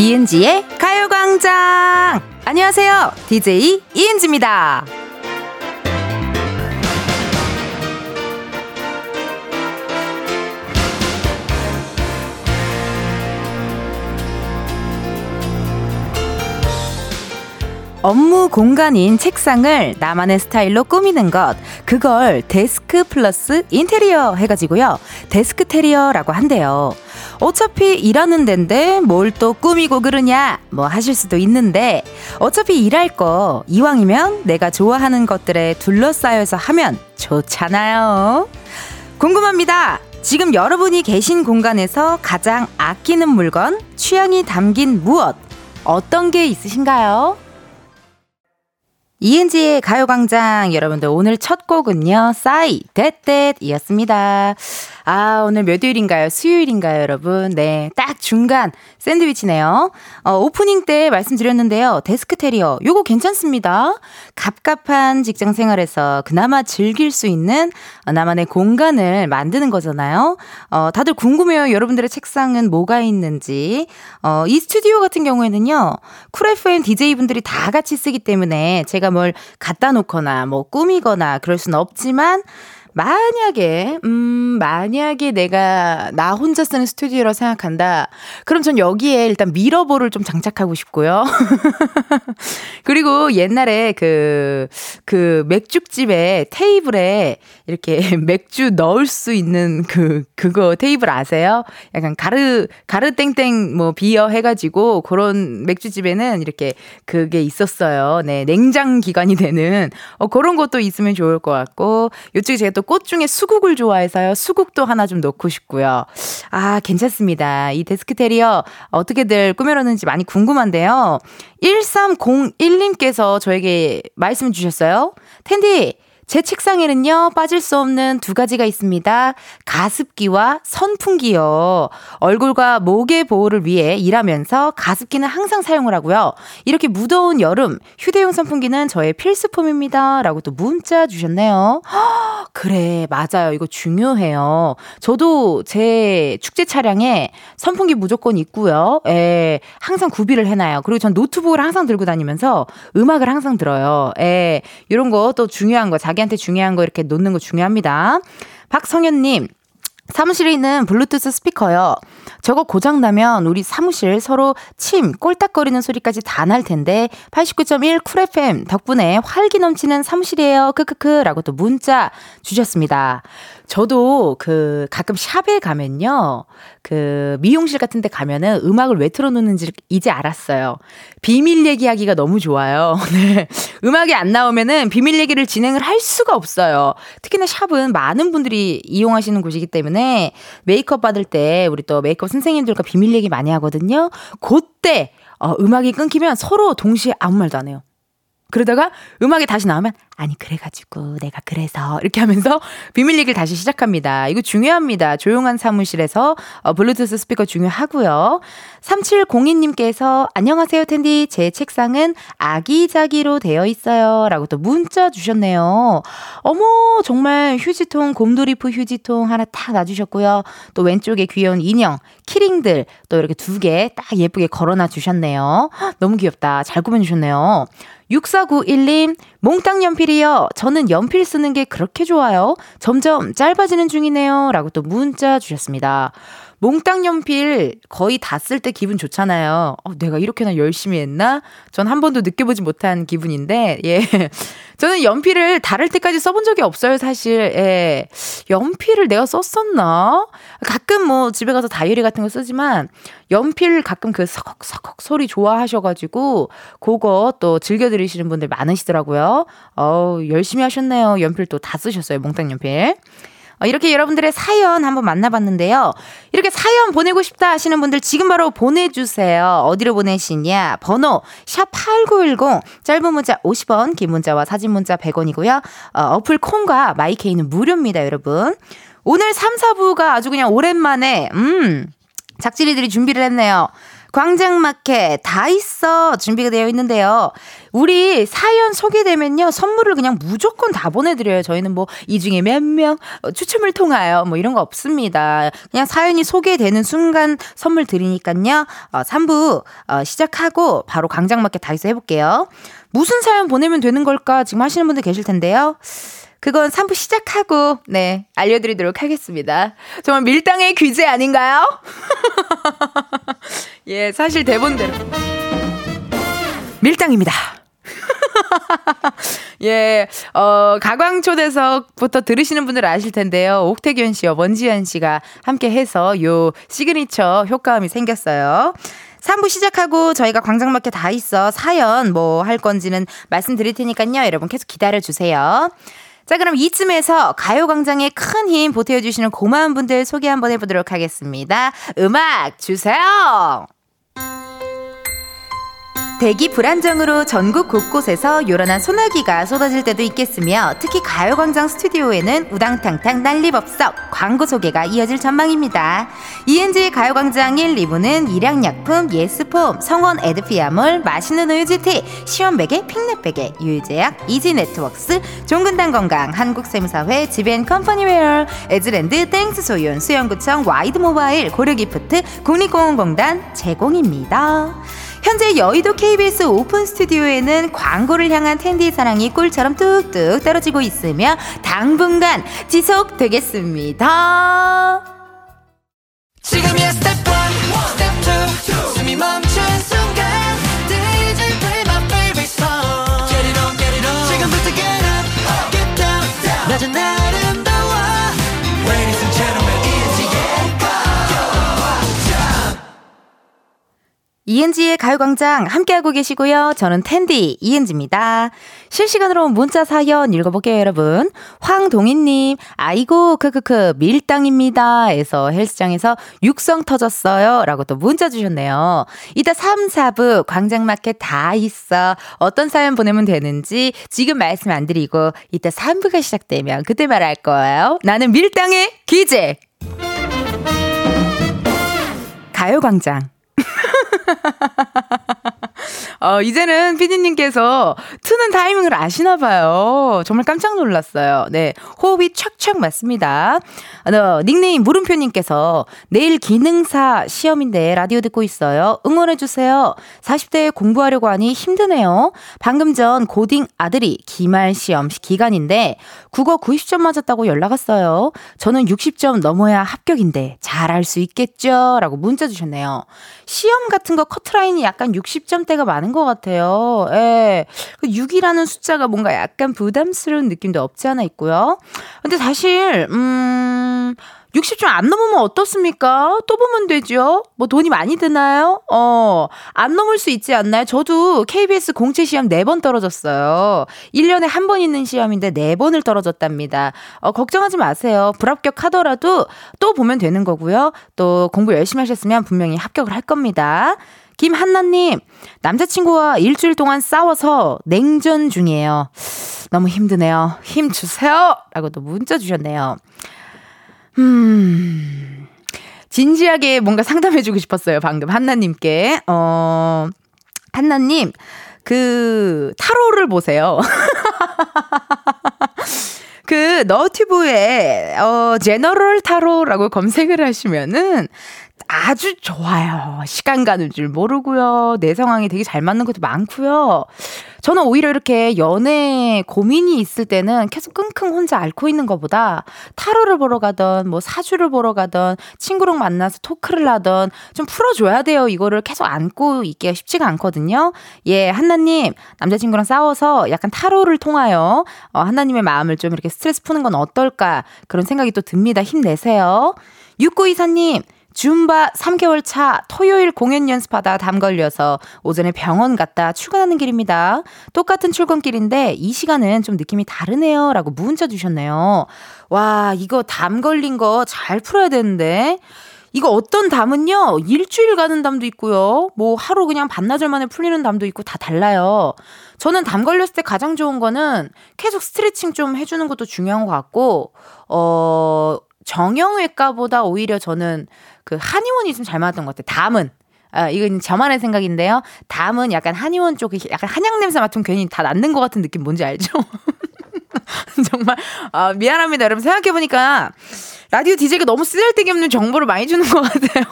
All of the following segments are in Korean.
이은지의 가요광장! 안녕하세요. DJ 이은지입니다. 업무 공간인 책상을 나만의 스타일로 꾸미는 것, 그걸 데스크 플러스 인테리어 해가지고요, 데스크 테리어라고 한대요. 어차피 일하는 데인데 뭘 또 꾸미고 그러냐 뭐 하실 수도 있는데, 어차피 일할 거 이왕이면 내가 좋아하는 것들에 둘러싸여서 하면 좋잖아요. 궁금합니다. 지금 여러분이 계신 공간에서 가장 아끼는 물건, 취향이 담긴 무엇, 어떤 게 있으신가요? 이은지의 가요광장, 여러분들 오늘 첫 곡은요, 싸이 떼떼이었습니다. 아, 오늘 몇 요일인가요? 수요일인가요, 여러분? 네, 딱 중간 샌드위치네요. 오프닝 때 말씀드렸는데요, 데스크 테리어 요거 괜찮습니다. 갑갑한 직장 생활에서 그나마 즐길 수 있는 나만의 공간을 만드는 거잖아요. 다들 궁금해요. 여러분들의 책상은 뭐가 있는지. 이 스튜디오 같은 경우에는요, 쿨 FM DJ분들이 다 같이 쓰기 때문에 제가 뭘 갖다 놓거나 뭐 꾸미거나 그럴 수는 없지만, 만약에 내가 나 혼자 쓰는 스튜디오라고 생각한다. 그럼 전 여기에 일단 미러볼을 좀 장착하고 싶고요. 그리고 옛날에 그 맥주집에 테이블에 이렇게 맥주 넣을 수 있는 그거 테이블 아세요? 약간 가르땡땡 뭐 비어 해가지고 그런 맥주집에는 이렇게 그게 있었어요. 네, 냉장 기관이 되는 그런 것도 있으면 좋을 것 같고, 요쪽에 제가 또 꽃 중에 수국을 좋아해서요, 수국도 하나 좀 넣고 싶고요. 아, 괜찮습니다. 이 데스크 테리어 어떻게들 꾸며놨는지 많이 궁금한데요. 1301님께서 저에게 말씀 주셨어요. 텐디, 제 책상에는요, 빠질 수 없는 두 가지가 있습니다. 가습기와 선풍기요. 얼굴과 목의 보호를 위해 일하면서 가습기는 항상 사용을 하고요, 이렇게 무더운 여름, 휴대용 선풍기는 저의 필수품입니다. 라고 또 문자 주셨네요. 허, 그래, 맞아요. 이거 중요해요. 저도 제 축제 차량에 선풍기 무조건 있고요. 예, 항상 구비를 해놔요. 그리고 전 노트북을 항상 들고 다니면서 음악을 항상 들어요. 예, 이런 거 또 중요한 거, 자기한테 중요한 거 이렇게 놓는 거 중요합니다. 박성현님, 사무실에 있는 블루투스 스피커요. 저거 고장나면 우리 사무실 서로 침 꼴딱거리는 소리까지 다 날 텐데, 89.1 쿨 FM 덕분에 활기 넘치는 사무실이에요. 크크크 라고 또 문자 주셨습니다. 저도 그 가끔 샵에 가면요, 그 미용실 같은 데 가면은 음악을 왜 틀어놓는지 이제 알았어요. 비밀 얘기하기가 너무 좋아요. 네. 음악이 안 나오면은 비밀 얘기를 진행을 할 수가 없어요. 특히나 샵은 많은 분들이 이용하시는 곳이기 때문에 메이크업 받을 때 우리 또 메이크업 선생님들과 비밀 얘기 많이 하거든요. 그때 음악이 끊기면 서로 동시에 아무 말도 안 해요. 그러다가 음악이 다시 나오면, 아니 그래가지고 내가 그래서, 이렇게 하면서 비밀 얘기를 다시 시작합니다. 이거 중요합니다. 조용한 사무실에서 블루투스 스피커 중요하고요. 3702님께서 안녕하세요 텐디, 제 책상은 아기자기로 되어 있어요. 라고 또 문자 주셨네요. 어머, 정말 휴지통, 곰돌이푸 휴지통 하나 딱 놔주셨고요. 또 왼쪽에 귀여운 인형, 키링들 또 이렇게 두 개 딱 예쁘게 걸어놔 주셨네요. 너무 귀엽다. 잘 꾸며주셨네요. 6491님, 몽땅 연필이요. 저는 연필 쓰는 게 그렇게 좋아요. 점점 짧아지는 중이네요. 라고 또 문자 주셨습니다. 몽땅 연필 거의 다 쓸 때 기분 좋잖아요. 내가 이렇게나 열심히 했나? 전 한 번도 느껴보지 못한 기분인데, 예. 저는 연필을 다를 때까지 써본 적이 없어요, 사실. 예. 연필을 내가 썼었나? 가끔 뭐 집에 가서 다이어리 같은 거 쓰지만, 연필 가끔 그 서걱서걱 소리 좋아하셔가지고, 그거 또 즐겨 들으시는 분들 많으시더라고요. 열심히 하셨네요. 연필 또 다 쓰셨어요, 몽땅 연필. 이렇게 여러분들의 사연 한번 만나봤는데요. 이렇게 사연 보내고 싶다 하시는 분들 지금 바로 보내주세요. 어디로 보내시냐, 번호 샵8910, 짧은 문자 50원, 긴 문자와 사진 문자 100원이고요 어플 콩과 마이케이는 무료입니다, 여러분. 오늘 3, 4부가 아주 그냥 오랜만에 작지리들이 준비를 했네요. 광장마켓 다있어 준비가 되어 있는데요. 우리 사연 소개되면요, 선물을 그냥 무조건 다 보내드려요. 저희는 뭐 이 중에 몇 명 추첨을 통하여 뭐 이런 거 없습니다. 그냥 사연이 소개되는 순간 선물 드리니까요. 3부 시작하고 바로 광장마켓 다있어 해볼게요. 무슨 사연 보내면 되는 걸까 지금 하시는 분들 계실 텐데요. 그건 3부 시작하고 네 알려드리도록 하겠습니다. 정말 밀당의 귀재 아닌가요? 예, 사실 대본대로 밀당입니다. 예, 가광초대석부터 들으시는 분들 아실 텐데요. 옥택연 씨와 원지현 씨가 함께해서 요 시그니처 효과음이 생겼어요. 3부 시작하고 저희가 광장마켓 다있어 사연 뭐 할 건지는 말씀드릴 테니까요. 여러분 계속 기다려주세요. 자, 그럼 이쯤에서 가요광장의 큰 힘 보태어주시는 고마운 분들 소개 한번 해보도록 하겠습니다. 음악 주세요. 대기 불안정으로 전국 곳곳에서 요란한 소나기가 쏟아질 때도 있겠으며, 특히 가요광장 스튜디오에는 우당탕탕 난리법석 광고 소개가 이어질 전망입니다. 이은지 가요광장 1, 2부는 일양약품, 예스폼, 성원 에드피아몰, 맛있는 우유지티, 시원베개, 핑넷베개, 유유제약, 이지네트웍스, 종근당건강, 한국세무사회, 지벤컴퍼니웨어, 에즈랜드, 땡스소윤, 수영구청, 와이드모바일, 고려기프트, 국립공원공단 제공입니다. 현재 여의도 KBS 오픈 스튜디오에는 광고를 향한 텐디의 사랑이 꿀처럼 뚝뚝 떨어지고 있으며 당분간 지속되겠습니다. 지금이야 스텝 1, 스텝 2, 숨이 멈춘 순간 DJ play my favorite song. Get it on, get it on. 지금부터 get up, get down, down. 낮은 아름다워. Ladies and gentlemen, 이은지의 가요광장. 이은지의 가요광장 함께하고 계시고요. 저는 텐디 이은지입니다. 실시간으로 문자 사연 읽어볼게요, 여러분. 황동인님, 아이고 크크크 밀당입니다 에서 헬스장에서 육성 터졌어요 라고 또 문자 주셨네요. 이따 3, 4부 광장마켓 다 있어 어떤 사연 보내면 되는지 지금 말씀 안 드리고 이따 3부가 시작되면 그때 말할 거예요. 나는 밀당의 기재 가요광장. 이제는 피디님께서 트는 타이밍을 아시나 봐요. 정말 깜짝 놀랐어요. 네, 호흡이 촥촥 맞습니다. 닉네임 물음표님께서 내일 기능사 시험인데 라디오 듣고 있어요. 응원해주세요. 40대에 공부하려고 하니 힘드네요. 방금 전 고딩 아들이 기말 시험 기간인데 국어 90점 맞았다고 연락 왔어요. 저는 60점 넘어야 합격인데 잘할 수 있겠죠? 라고 문자 주셨네요. 시험 같은 거 커트라인이 약간 60점대가 많은 것 같아요. 예. 6이라는 숫자가 뭔가 약간 부담스러운 느낌도 없지 않아 있고요. 근데 사실 60점 안 넘으면 어떻습니까? 또 보면 되죠. 뭐 돈이 많이 드나요? 안 넘을 수 있지 않나요? 저도 KBS 공채 시험 4번 떨어졌어요. 1년에 한 번 있는 시험인데 4번을 떨어졌답니다. 걱정하지 마세요. 불합격하더라도 또 보면 되는 거고요. 또 공부 열심히 하셨으면 분명히 합격을 할 겁니다. 김한나님, 남자친구와 일주일 동안 싸워서 냉전 중이에요. 너무 힘드네요. 힘 주세요! 라고 또 문자 주셨네요. 진지하게 뭔가 상담해주고 싶었어요, 방금 한나님께. 한나님, 타로를 보세요. 너튜브에, 제너럴 타로라고 검색을 하시면은, 아주 좋아요. 시간 가는 줄 모르고요. 내 상황이 되게 잘 맞는 것도 많고요. 저는 오히려 이렇게 연애 고민이 있을 때는 계속 끙끙 혼자 앓고 있는 것보다 타로를 보러 가던 뭐 사주를 보러 가던 친구랑 만나서 토크를 하던 좀 풀어줘야 돼요. 이거를 계속 안고 있기가 쉽지가 않거든요. 예, 한나님, 남자친구랑 싸워서 약간 타로를 통하여 한나님의 마음을 좀 이렇게 스트레스 푸는 건 어떨까 그런 생각이 또 듭니다. 힘내세요. 6924님, 줌바 3개월 차 토요일 공연 연습하다 담 걸려서 오전에 병원 갔다 출근하는 길입니다. 똑같은 출근길인데 이 시간은 좀 느낌이 다르네요 라고 문자 주셨네요. 와, 이거 담 걸린 거 잘 풀어야 되는데, 이거 어떤 담은요 일주일 가는 담도 있고요 뭐 하루 그냥 반나절 만에 풀리는 담도 있고 다 달라요. 저는 담 걸렸을 때 가장 좋은 거는 계속 스트레칭 좀 해주는 것도 중요한 것 같고, 정형외과보다 오히려 저는 그 한의원이 좀 잘 맞았던 것 같아요. 담은. 이건 저만의 생각인데요. 담은 약간 한의원 쪽에 약간 한약 냄새 맡으면 괜히 다 낫는 것 같은 느낌 뭔지 알죠? 정말 미안합니다. 여러분 생각해보니까 라디오 DJ가 너무 쓰잘데기 없는 정보를 많이 주는 것 같아요.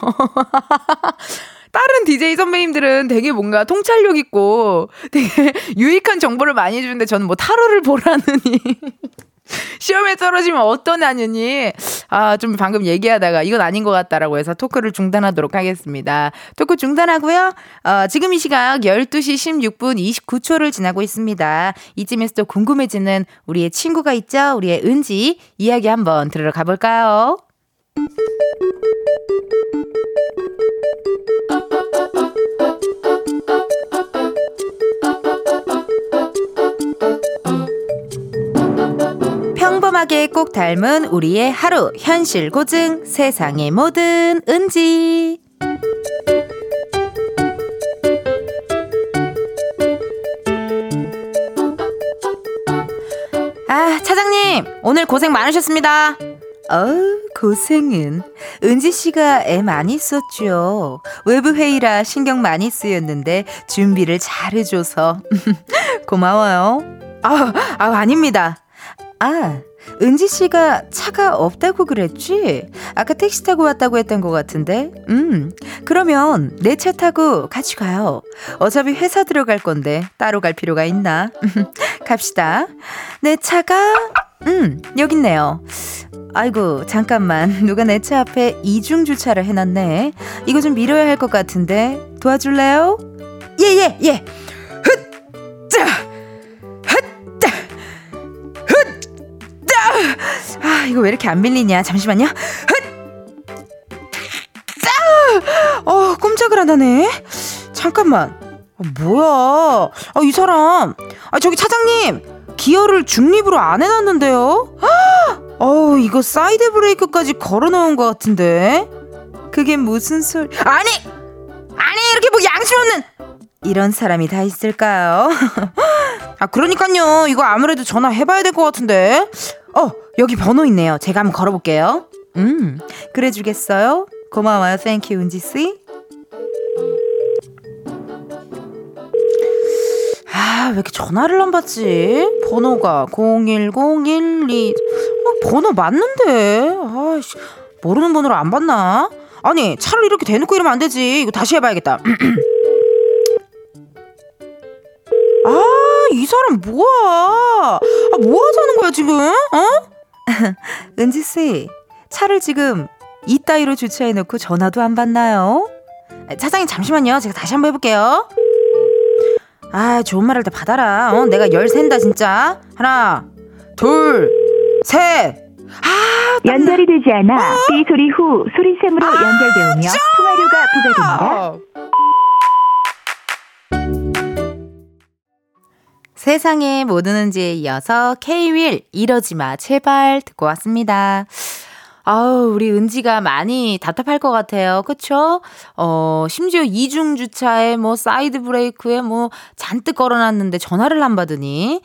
다른 DJ 선배님들은 되게 뭔가 통찰력 있고 되게 유익한 정보를 많이 주는데 저는 뭐 타로를 보라느니 시험에 떨어지면 어떠냐느니 좀 방금 얘기하다가 이건 아닌 것 같다라고 해서 토크를 중단하도록 하겠습니다. 토크 중단하고요. 지금 이 시각 12시 16분 29초를 지나고 있습니다. 이쯤에서 또 궁금해지는 우리의 친구가 있죠. 우리의 은지 이야기 한번 들으러 가볼까요? 평범하게 꼭 닮은 우리의 하루, 현실 고증, 세상의 모든 은지. 아, 차장님, 오늘 고생 많으셨습니다. 고생은 은지씨가 애 많이 썼죠. 외부회의라 신경 많이 쓰였는데 준비를 잘해줘서 고마워요. 아닙니다. 은지씨가 차가 없다고 그랬지? 아까 택시 타고 왔다고 했던 것 같은데? 그러면 내 차 타고 같이 가요. 어차피 회사 들어갈 건데 따로 갈 필요가 있나? 갑시다. 내 차가 여기 있네요. 아이고 잠깐만, 누가 내 차 앞에 이중주차를 해놨네. 이거 좀 밀어야 할 것 같은데 도와줄래요? 예. 흩자 흩자 흩자. 아 이거 왜 이렇게 안 밀리냐. 잠시만요. 흩자. 꼼짝을 안 하네. 잠깐만. 뭐야. 이 사람. 저기 차장님, 기어를 중립으로 안 해놨는데요. 이거 사이드 브레이크까지 걸어놓은 것 같은데? 그게 무슨 소리? 아니 이렇게 뭐 양심 없는 이런 사람이 다 있을까요? 그러니까요. 이거 아무래도 전화해봐야 될 것 같은데. 여기 번호 있네요. 제가 한번 걸어볼게요. 그래 주겠어요? 고마워요. 땡큐 은지 씨. 왜 이렇게 전화를 안 받지? 번호가 01012. 번호 맞는데. 아이씨, 모르는 번호를 안 받나? 아니 차를 이렇게 대놓고 이러면 안 되지. 이거 다시 해봐야겠다. 이 사람 뭐야. 뭐 하자는 거야 지금? 은지씨, 차를 지금 이따위로 주차해놓고 전화도 안 받나요? 차장님 잠시만요. 제가 다시 한번 해볼게요. 좋은 말 할 때 받아라. 내가 열 센다 진짜. 하나 둘 셋. 연결이 되지 않아. 삐 소리 후 소리샘으로 연결되오며 통화료가 부과됩니다. 세상에 뭐 드는지에 이어서 K-윌 이러지마 제발 듣고 왔습니다. 우리 은지가 많이 답답할 것 같아요. 그쵸? 심지어 이중주차에 뭐, 사이드 브레이크에 뭐, 잔뜩 걸어놨는데 전화를 안 받으니.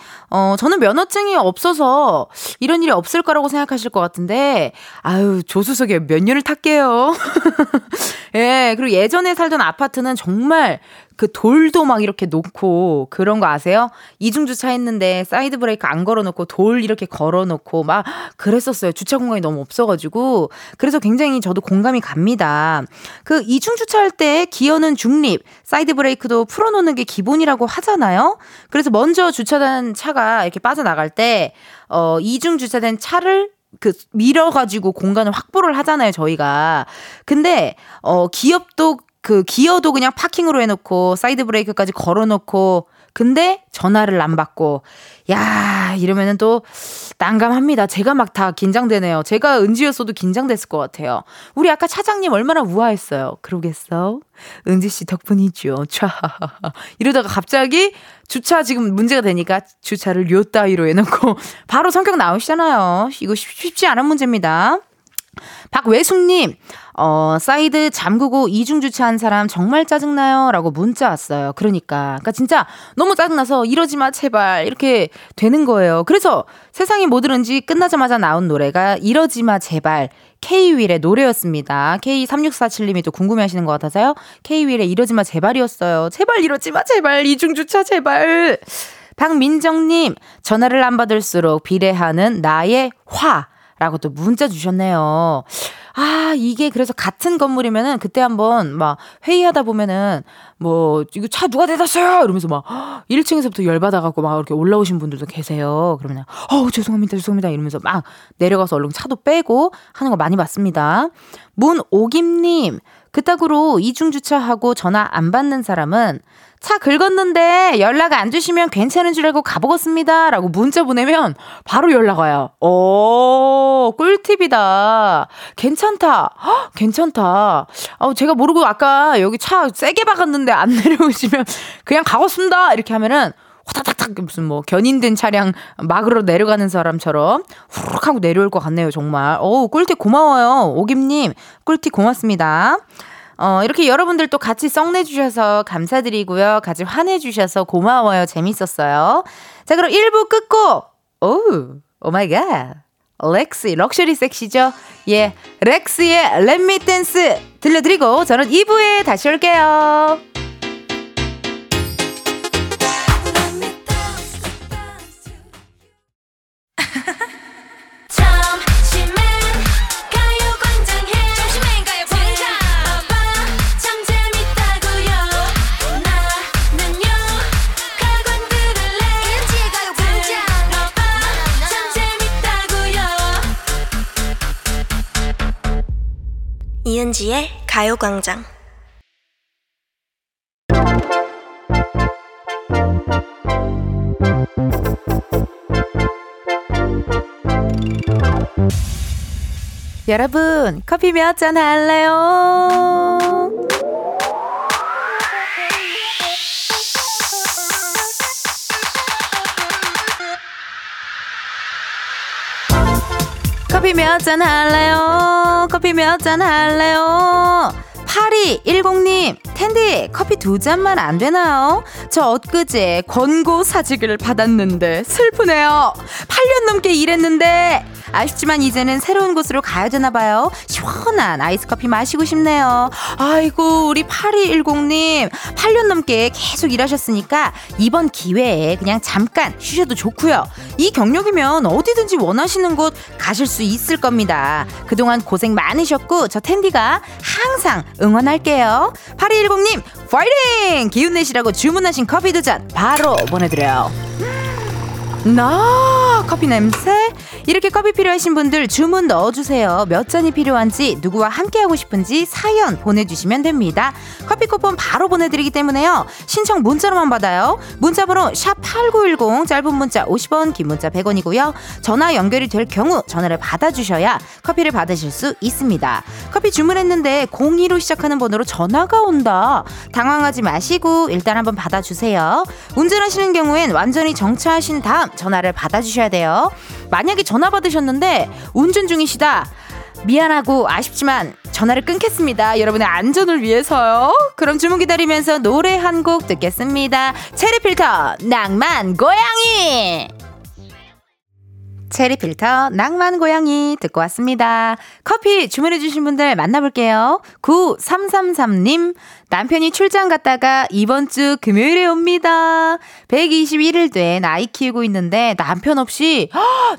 저는 면허증이 없어서 이런 일이 없을 거라고 생각하실 것 같은데, 조수석에 몇 년을 탔게요. 예, 그리고 예전에 살던 아파트는 정말 그 돌도 막 이렇게 놓고 그런 거 아세요? 이중주차 했는데 사이드 브레이크 안 걸어놓고 돌 이렇게 걸어놓고 막 그랬었어요. 주차 공간이 너무 없어가지고. 그래서 굉장히 저도 공감이 갑니다. 그 이중주차할 때 기어는 중립, 사이드 브레이크도 풀어놓는 게 기본이라고 하잖아요. 그래서 먼저 주차된 차가 이렇게 빠져나갈 때 이중주차된 차를 밀어가지고 공간을 확보를 하잖아요 저희가. 근데 기어도 그냥 파킹으로 해놓고 사이드 브레이크까지 걸어놓고 근데 전화를 안 받고, 야 이러면은 또 난감합니다. 제가 막 다 긴장되네요. 제가 은지였어도 긴장됐을 것 같아요. 우리 아까 차장님 얼마나 우아했어요. 그러겠어? 은지씨 덕분이죠. 이러다가 갑자기 주차 지금 문제가 되니까 주차를 요 따위로 해놓고 바로 성격 나오시잖아요. 이거 쉽지 않은 문제입니다. 박외숙님, 사이드 잠그고 이중주차한 사람 정말 짜증나요? 라고 문자 왔어요. 그러니까 진짜 너무 짜증나서 이러지마 제발 이렇게 되는 거예요. 그래서 세상이 뭐 드는지 끝나자마자 나온 노래가 이러지마 제발 K-윌의 노래였습니다. K3647님이 또 궁금해하시는 것 같아서요. K-윌의 이러지마 제발이었어요. 제발 이러지마 제발 이중주차 제발. 박민정님, 전화를 안 받을수록 비례하는 나의 화라고 또 문자 주셨네요. 아, 이게 그래서 같은 건물이면은 그때 한번 막 회의하다 보면은 뭐, 이거 차 누가 대놨어요? 이러면서 막 1층에서부터 열받아갖고 막 이렇게 올라오신 분들도 계세요. 그러면, 죄송합니다, 죄송합니다. 이러면서 막 내려가서 얼른 차도 빼고 하는 거 많이 봤습니다. 문오김님, 그따구로 이중주차하고 전화 안 받는 사람은 차 긁었는데 연락 안 주시면 괜찮은 줄 알고 가보겠습니다 라고 문자 보내면 바로 연락 와요. 오, 꿀팁이다. 괜찮다. 헉, 괜찮다. 제가 모르고 아까 여기 차 세게 박았는데 안 내려오시면 그냥 가겠습니다 이렇게 하면은 호다닥닥 무슨 뭐 견인된 차량 막으로 내려가는 사람처럼 후룩 하고 내려올 것 같네요. 정말 꿀팁 고마워요. 오김님 꿀팁 고맙습니다. 이렇게 여러분들 또 같이 썩내주셔서 감사드리고요. 같이 화내주셔서 고마워요. 재밌었어요. 자, 그럼 1부 끝곡 오마이갓 렉스 럭셔리 섹시죠. 예, 렉스의 Let Me Dance 들려드리고 저는 2부에 다시 올게요. 이은지의 가요광장. 여러분, 커피 몇 잔 할래요? 커피 몇 잔 할래요? 커피 몇 잔 할래요? 8210님, 텐디 커피 두 잔만 안 되나요? 저 엊그제 권고 사직을 받았는데 슬프네요. 8년 넘게 일했는데 아쉽지만 이제는 새로운 곳으로 가야 되나 봐요. 시원한 아이스커피 마시고 싶네요. 아이고, 우리 8210님 8년 넘게 계속 일하셨으니까 이번 기회에 그냥 잠깐 쉬셔도 좋고요. 이 경력이면 어디든지 원하시는 곳 가실 수 있을 겁니다. 그동안 고생 많으셨고 저 텐디가 항상 응원할게요. 8210님 파이팅! 기운내시라고 주문하신 커피 두 잔 바로 보내드려요. 커피 냄새? 이렇게 커피 필요하신 분들 주문 넣어주세요. 몇 잔이 필요한지 누구와 함께하고 싶은지 사연 보내주시면 됩니다. 커피 쿠폰 바로 보내드리기 때문에요. 신청 문자로만 받아요. 문자번호 샵8910 짧은 문자 50원 긴 문자 100원이고요. 전화 연결이 될 경우 전화를 받아주셔야 커피를 받으실 수 있습니다. 커피 주문했는데 02로 시작하는 번호로 전화가 온다. 당황하지 마시고 일단 한번 받아주세요. 운전하시는 경우엔 완전히 정차하신 다음 전화를 받아주셔야 돼요. 만약에 전화 받으셨는데 운전 중이시다. 미안하고 아쉽지만 전화를 끊겠습니다. 여러분의 안전을 위해서요. 그럼 주문 기다리면서 노래 한 곡 듣겠습니다. 체리필터 낭만 고양이. 체리필터 낭만 고양이 듣고 왔습니다. 커피 주문해주신 분들 만나볼게요. 9333님, 남편이 출장 갔다가 이번 주 금요일에 옵니다. 121일 된 아이 키우고 있는데 남편 없이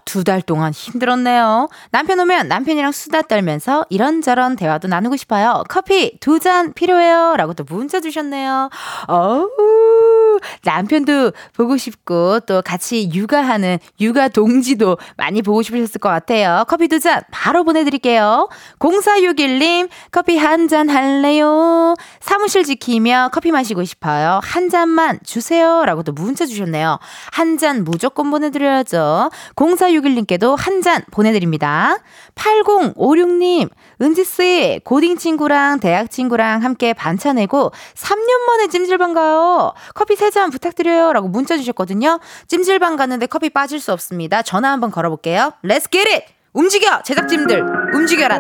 2달 동안 힘들었네요. 남편 오면 남편이랑 수다 떨면서 이런저런 대화도 나누고 싶어요. 커피 2잔 필요해요 라고 또 문자 주셨네요. 어우, 남편도 보고 싶고 또 같이 육아하는 육아 동지도 많이 보고 싶으셨을 것 같아요. 커피 2잔 바로 보내드릴게요. 0461님 커피 한 잔 할래요? 사무실 지키며 커피 마시고 싶어요. 한 잔만 주세요 라고 또 문자 주셨네요. 한 잔 무조건 보내드려야죠. 0461님께도 한 잔 보내드립니다. 8056님, 은지씨 고딩 친구랑 대학 친구랑 함께 반차 내고 3년 만에 찜질방 가요. 커피 3잔 부탁드려요 라고 문자 주셨거든요. 찜질방 가는데 커피 빠질 수 없습니다. 전화 한번 걸어볼게요. Let's get it! 움직여! 제작진들 움직여라!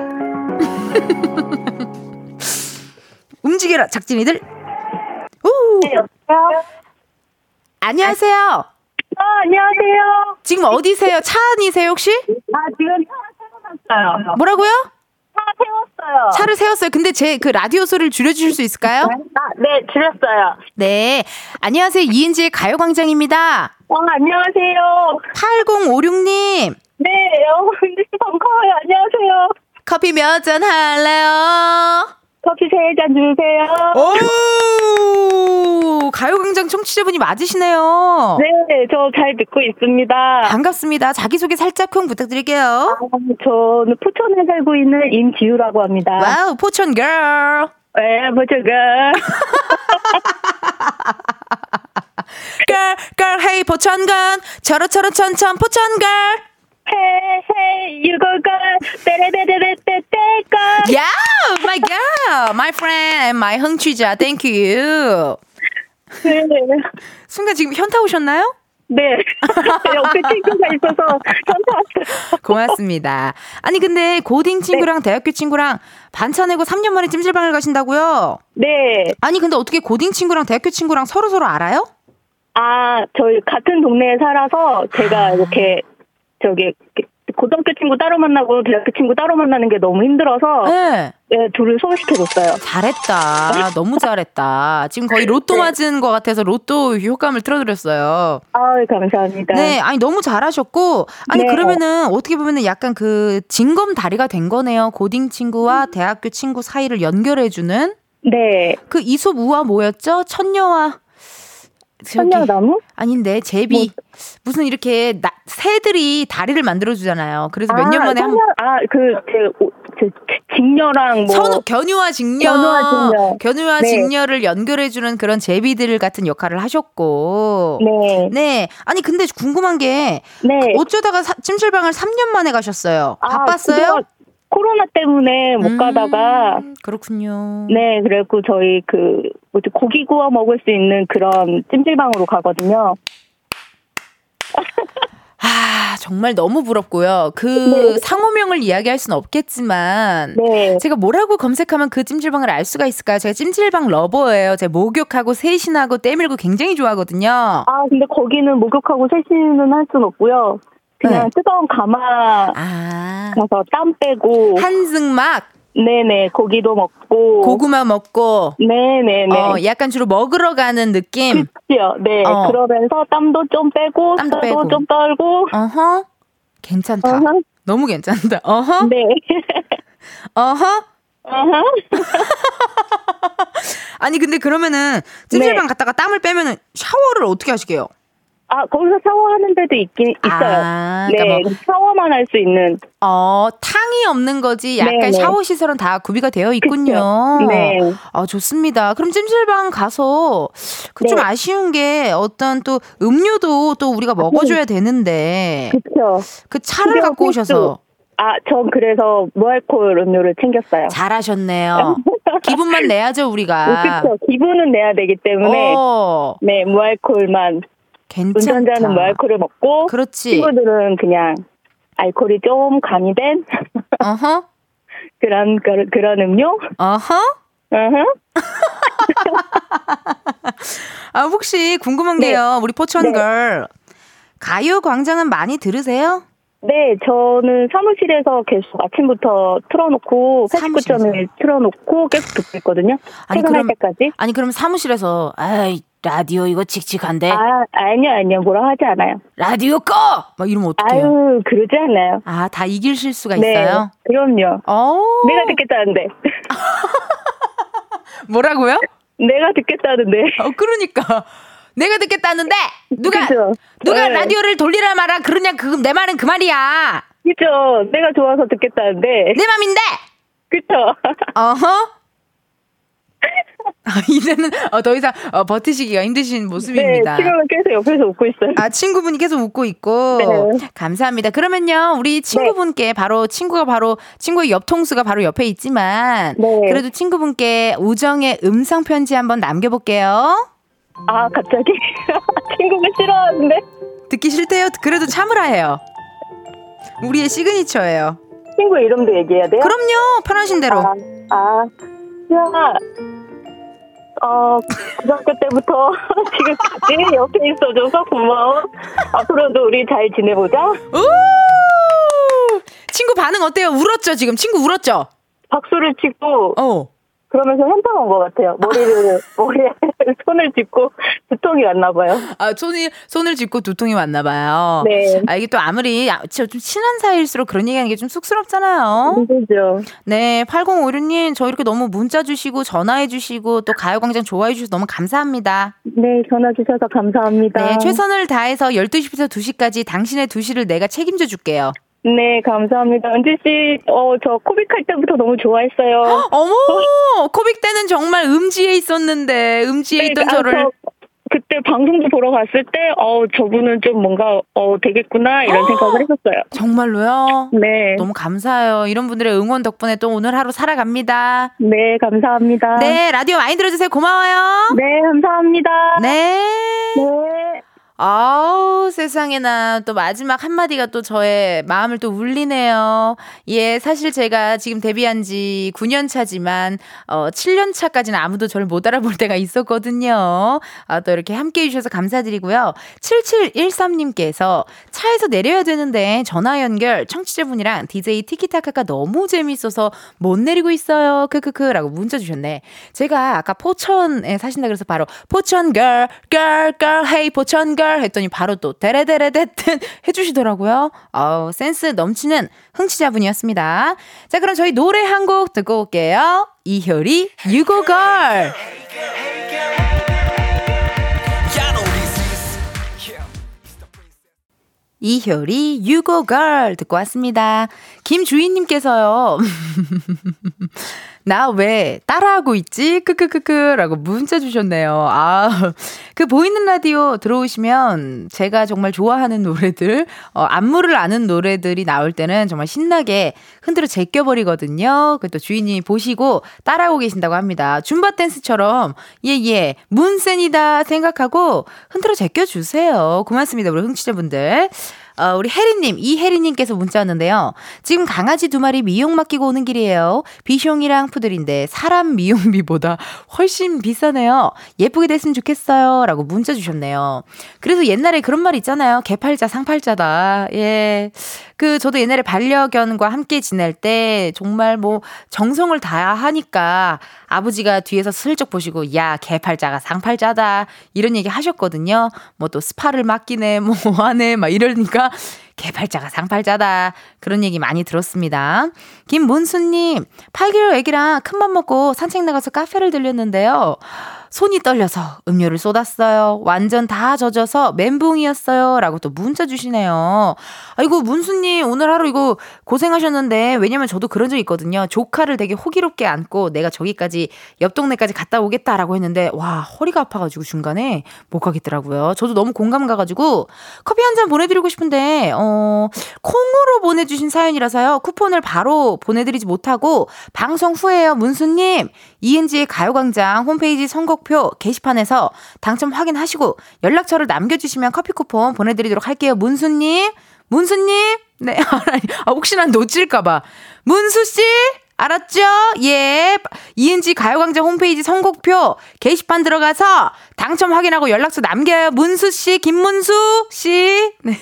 움직여라 작진이들. 오. 네, 안녕하세요. 안녕하세요. 지금 어디세요? 차 안이세요 혹시? 지금 차가 새로 났어요. 뭐라고요? 세웠어요. 차를 세웠어요. 근데 제 그 라디오 소리를 줄여주실 수 있을까요? 아, 네, 줄였어요. 네. 안녕하세요. 이은지의 가요광장입니다. 안녕하세요. 8056님. 네, 이은지 반가워요. 안녕하세요. 커피 몇 잔 할래요? 커피 3잔 주세요. 오! 가요광장 청취자분이 맞으시네요. 네, 저 잘 듣고 있습니다. 반갑습니다. 자기소개 살짝쿵 부탁드릴게요. 아, 저는 포천에 살고 있는 임지우라고 합니다. 와우, 포천걸. 네, 포천걸. 걸, 헤이, 포천걸. 저러저러 천천 포천걸. 헤이, 헤이, 유고걸. 떼레베레떼떼걸. 야! My girl, my friend, and my 흥취자, thank you. 네. 순간 지금 현타 오셨나요? 네. 옆에 친구가 있어서 현타 왔어요. 고맙습니다. 아니 근데 고딩 친구랑 네. 대학교 친구랑 반차내고 3년 만에 찜질방을 가신다고요? 네. 아니 근데 어떻게 고딩 친구랑 대학교 친구랑 서로 알아요? 아, 저희 같은 동네에 살아서 제가 이렇게 고등학교 친구 따로 만나고 대학교 친구 따로 만나는 게 너무 힘들어서 네. 네, 둘을 소개시켜줬어요. 잘했다. 너무 잘했다. 지금 거의 로또 맞은 것 같아서 로또 효과음을 틀어드렸어요. 아유, 감사합니다. 네, 아니 너무 잘하셨고 아니 네. 그러면은 어떻게 보면은 약간 그 징검다리가 된 거네요. 고딩 친구와 대학교 친구 사이를 연결해주는 네. 그 이솝 우화 뭐였죠? 천녀와 천녀나무? 아닌데 제비 뭐. 무슨 이렇게 새들이 다리를 만들어주잖아요. 그래서 몇 년 만에 직녀랑 뭐 선우 견우와 직녀. 네. 직녀를 연결해주는 그런 제비들 같은 역할을 하셨고 네. 네. 아니 근데 궁금한 게 네. 어쩌다가 찜질방을 3년 만에 가셨어요. 바빴어요? 코로나 때문에 못 가다가 그렇군요. 네, 그래갖고 저희 그 뭐지 고기 구워 먹을 수 있는 그런 찜질방으로 가거든요. 아, 정말 너무 부럽고요. 그 네. 상호명을 이야기할 수는 없겠지만 네. 제가 뭐라고 검색하면 그 찜질방을 알 수가 있을까요? 제가 찜질방 러버예요. 제가 목욕하고 세신하고 때밀고 굉장히 좋아하거든요. 아, 근데 거기는 목욕하고 세신은 할 수는 없고요. 그냥 네. 뜨거운 가마 가서 땀 빼고 한승막 네네 고기도 먹고 고구마 먹고 네네네 약간 주로 먹으러 가는 느낌 그렇죠 네 그러면서 땀도 좀 빼고 땀도 빼고. 좀 떨고 어허 괜찮다 어허. 너무 괜찮다 어허 네 어허 어허 아니 근데 그러면은 찜질방 네. 갔다가 땀을 빼면은 샤워를 어떻게 하시게요? 아, 거기서 샤워하는 데도 있어요. 아, 그러니까 네, 뭐, 샤워만 할 수 있는. 탕이 없는 거지. 약간 네네. 샤워 시설은 다 구비가 되어 있군요. 그쵸. 네. 아, 좋습니다. 그럼 찜질방 가서 그 좀 네. 아쉬운 게 어떤 또 음료도 또 우리가 먹어줘야 되는데. 그쵸. 그 차를 갖고 오셔서. 아, 전 그래서 무알콜 음료를 챙겼어요. 잘하셨네요. 기분만 내야죠, 우리가. 그쵸. 기분은 내야 되기 때문에. 네, 무알콜만. 괜찮다. 운전자는 무알콜을 먹고 그렇지. 친구들은 그냥 알콜이 좀 가미된 uh-huh. 그런 음료 어허 uh-huh. uh-huh. 아 혹시 궁금한 네. 게요 우리 포천걸 네. 가요광장은 많이 들으세요? 네 저는 사무실에서 계속 아침부터 틀어놓고 89.1 틀어놓고 계속 듣고 있거든요. 퇴근할 때까지. 아니 그럼 사무실에서 아이 라디오 이거 칙칙한데. 아, 아니요. 뭐라 하지 않아요. 라디오 꺼! 막 이러면 어떡해요? 아유, 그러지 않아요. 아, 다 이길 실수가 네, 있어요? 그럼요. 내가 듣겠다는데. 뭐라고요? 내가 듣겠다는데. 그러니까. 내가 듣겠다는데! 누가 네. 라디오를 돌리라 말아 그러냐, 내 말은 그 말이야. 그쵸. 내가 좋아서 듣겠다는데. 내 맘인데! 그쵸. 어허. 이제는 더 이상 버티시기가 힘드신 모습입니다. 네, 친구분 계속 옆에서 웃고 있어요. 아, 친구분이 계속 웃고 있고. 네. 감사합니다. 그러면요, 우리 친구분께 네. 친구의 옆통수가 바로 옆에 있지만, 네. 그래도 친구분께 우정의 음성편지 한번 남겨볼게요. 아, 갑자기? 친구가 싫어하는데? 듣기 싫대요? 그래도 참으라 해요. 우리의 시그니처예요. 친구 이름도 얘기해야 돼요? 그럼요, 편하신 대로. 야, 고등학교 때부터 지금까지 옆에 있어줘서 고마워. 앞으로도 우리 잘 지내보자. 오! 친구 반응 어때요? 울었죠, 지금? 친구 울었죠? 박수를 치고 그러면서 현타 온 것 같아요. 머리에 손을 짚고 두통이 왔나 봐요. 아, 손을 짚고 두통이 왔나 봐요. 네. 아, 이게 또 아무리 좀 친한 사이일수록 그런 얘기하는 게 좀 쑥스럽잖아요. 힘들죠. 네, 8056님 저 이렇게 너무 문자 주시고 전화해 주시고 또 가요광장 좋아해 주셔서 너무 감사합니다. 네, 전화 주셔서 감사합니다. 네, 최선을 다해서 12시부터 2시까지 당신의 2시를 내가 책임져 줄게요. 네, 감사합니다. 은지씨, 저 코빅할 때부터 너무 좋아했어요. 헉, 어머! 코빅 때는 정말 음지에 있었는데, 음지에 네, 있던 저를. 그때 방송도 보러 갔을 때, 저분은 좀 뭔가, 되겠구나, 이런 생각을 했었어요. 정말로요? 네. 너무 감사해요. 이런 분들의 응원 덕분에 또 오늘 하루 살아갑니다. 네, 감사합니다. 네, 라디오 많이 들어주세요. 고마워요. 네, 감사합니다. 네. 네. 아우, 세상에나 또 마지막 한마디가 또 저의 마음을 또 울리네요. 예, 사실 제가 지금 데뷔한 지 9년 차지만 7년 차까지는 아무도 저를 못 알아볼 때가 있었거든요. 아, 또 이렇게 함께해 주셔서 감사드리고요. 7713님께서 차에서 내려야 되는데 전화 연결 청취자분이랑 DJ 티키타카가 너무 재미있어서 못 내리고 있어요. 크크크라고 문자 주셨네. 제가 아까 포천에 사신다 그래서 바로 포천 girl, hey 포천 girl 했더니 바로 또 데레데레데트 해주시더라고요. 아우, 센스 넘치는 흥취자분이었습니다. 자, 그럼 저희 노래 한 곡 듣고 올게요. 이효리 유고걸. 이효리 유고걸 듣고 왔습니다. 김주인님께서요. 나 왜 따라하고 있지? 크크크크라고 문자 주셨네요. 아, 그 보이는 라디오 들어오시면 제가 정말 좋아하는 노래들, 안무를 아는 노래들이 나올 때는 정말 신나게 흔들어 제껴버리거든요. 그 또 주인님이 보시고 따라하고 계신다고 합니다. 줌바 댄스처럼 예예 문센이다 생각하고 흔들어 제껴주세요. 고맙습니다, 우리 흥취자분들. 우리 혜리님, 이혜리님께서 문자 왔는데요. 지금 강아지 2마리 미용 맡기고 오는 길이에요. 비숑이랑 푸들인데 사람 미용비보다 훨씬 비싸네요. 예쁘게 됐으면 좋겠어요. 라고 문자 주셨네요. 그래서 옛날에 그런 말 있잖아요. 개팔자, 상팔자다. 예. 그, 저도 옛날에 반려견과 함께 지낼 때 정말 뭐 정성을 다하니까 아버지가 뒤에서 슬쩍 보시고, 야, 개팔자가 상팔자다. 이런 얘기 하셨거든요. 뭐 또 스파를 맡기네, 뭐 하네, 막 이러니까. 개팔자가 상팔자다 그런 얘기 많이 들었습니다. 김문수님, 8개월 애기랑 큰맘 먹고 산책 나가서 카페를 들렸는데요, 손이 떨려서 음료를 쏟았어요. 완전 다 젖어서 멘붕이었어요. 라고 또 문자 주시네요. 아이고, 문수님 오늘 하루 이거 고생하셨는데, 왜냐면 저도 그런 적 있거든요. 조카를 되게 호기롭게 안고 내가 저기까지 옆 동네까지 갔다 오겠다라고 했는데 와, 허리가 아파가지고 중간에 못 가겠더라고요. 저도 너무 공감 가가지고 커피 한잔 보내드리고 싶은데 콩으로 보내주신 사연이라서요. 쿠폰을 바로 보내드리지 못하고 방송 후에요. 문수님, 이은지의 가요광장 홈페이지 선곡표 게시판에서 당첨 확인하시고 연락처를 남겨주시면 커피 쿠폰 보내드리도록 할게요. 문수님 네, 혹시나 놓칠까봐 문수씨 알았죠? 예, 이은지 가요광장 홈페이지 선곡표 게시판 들어가서 당첨 확인하고 연락처 남겨요. 문수씨, 김문수씨. 네.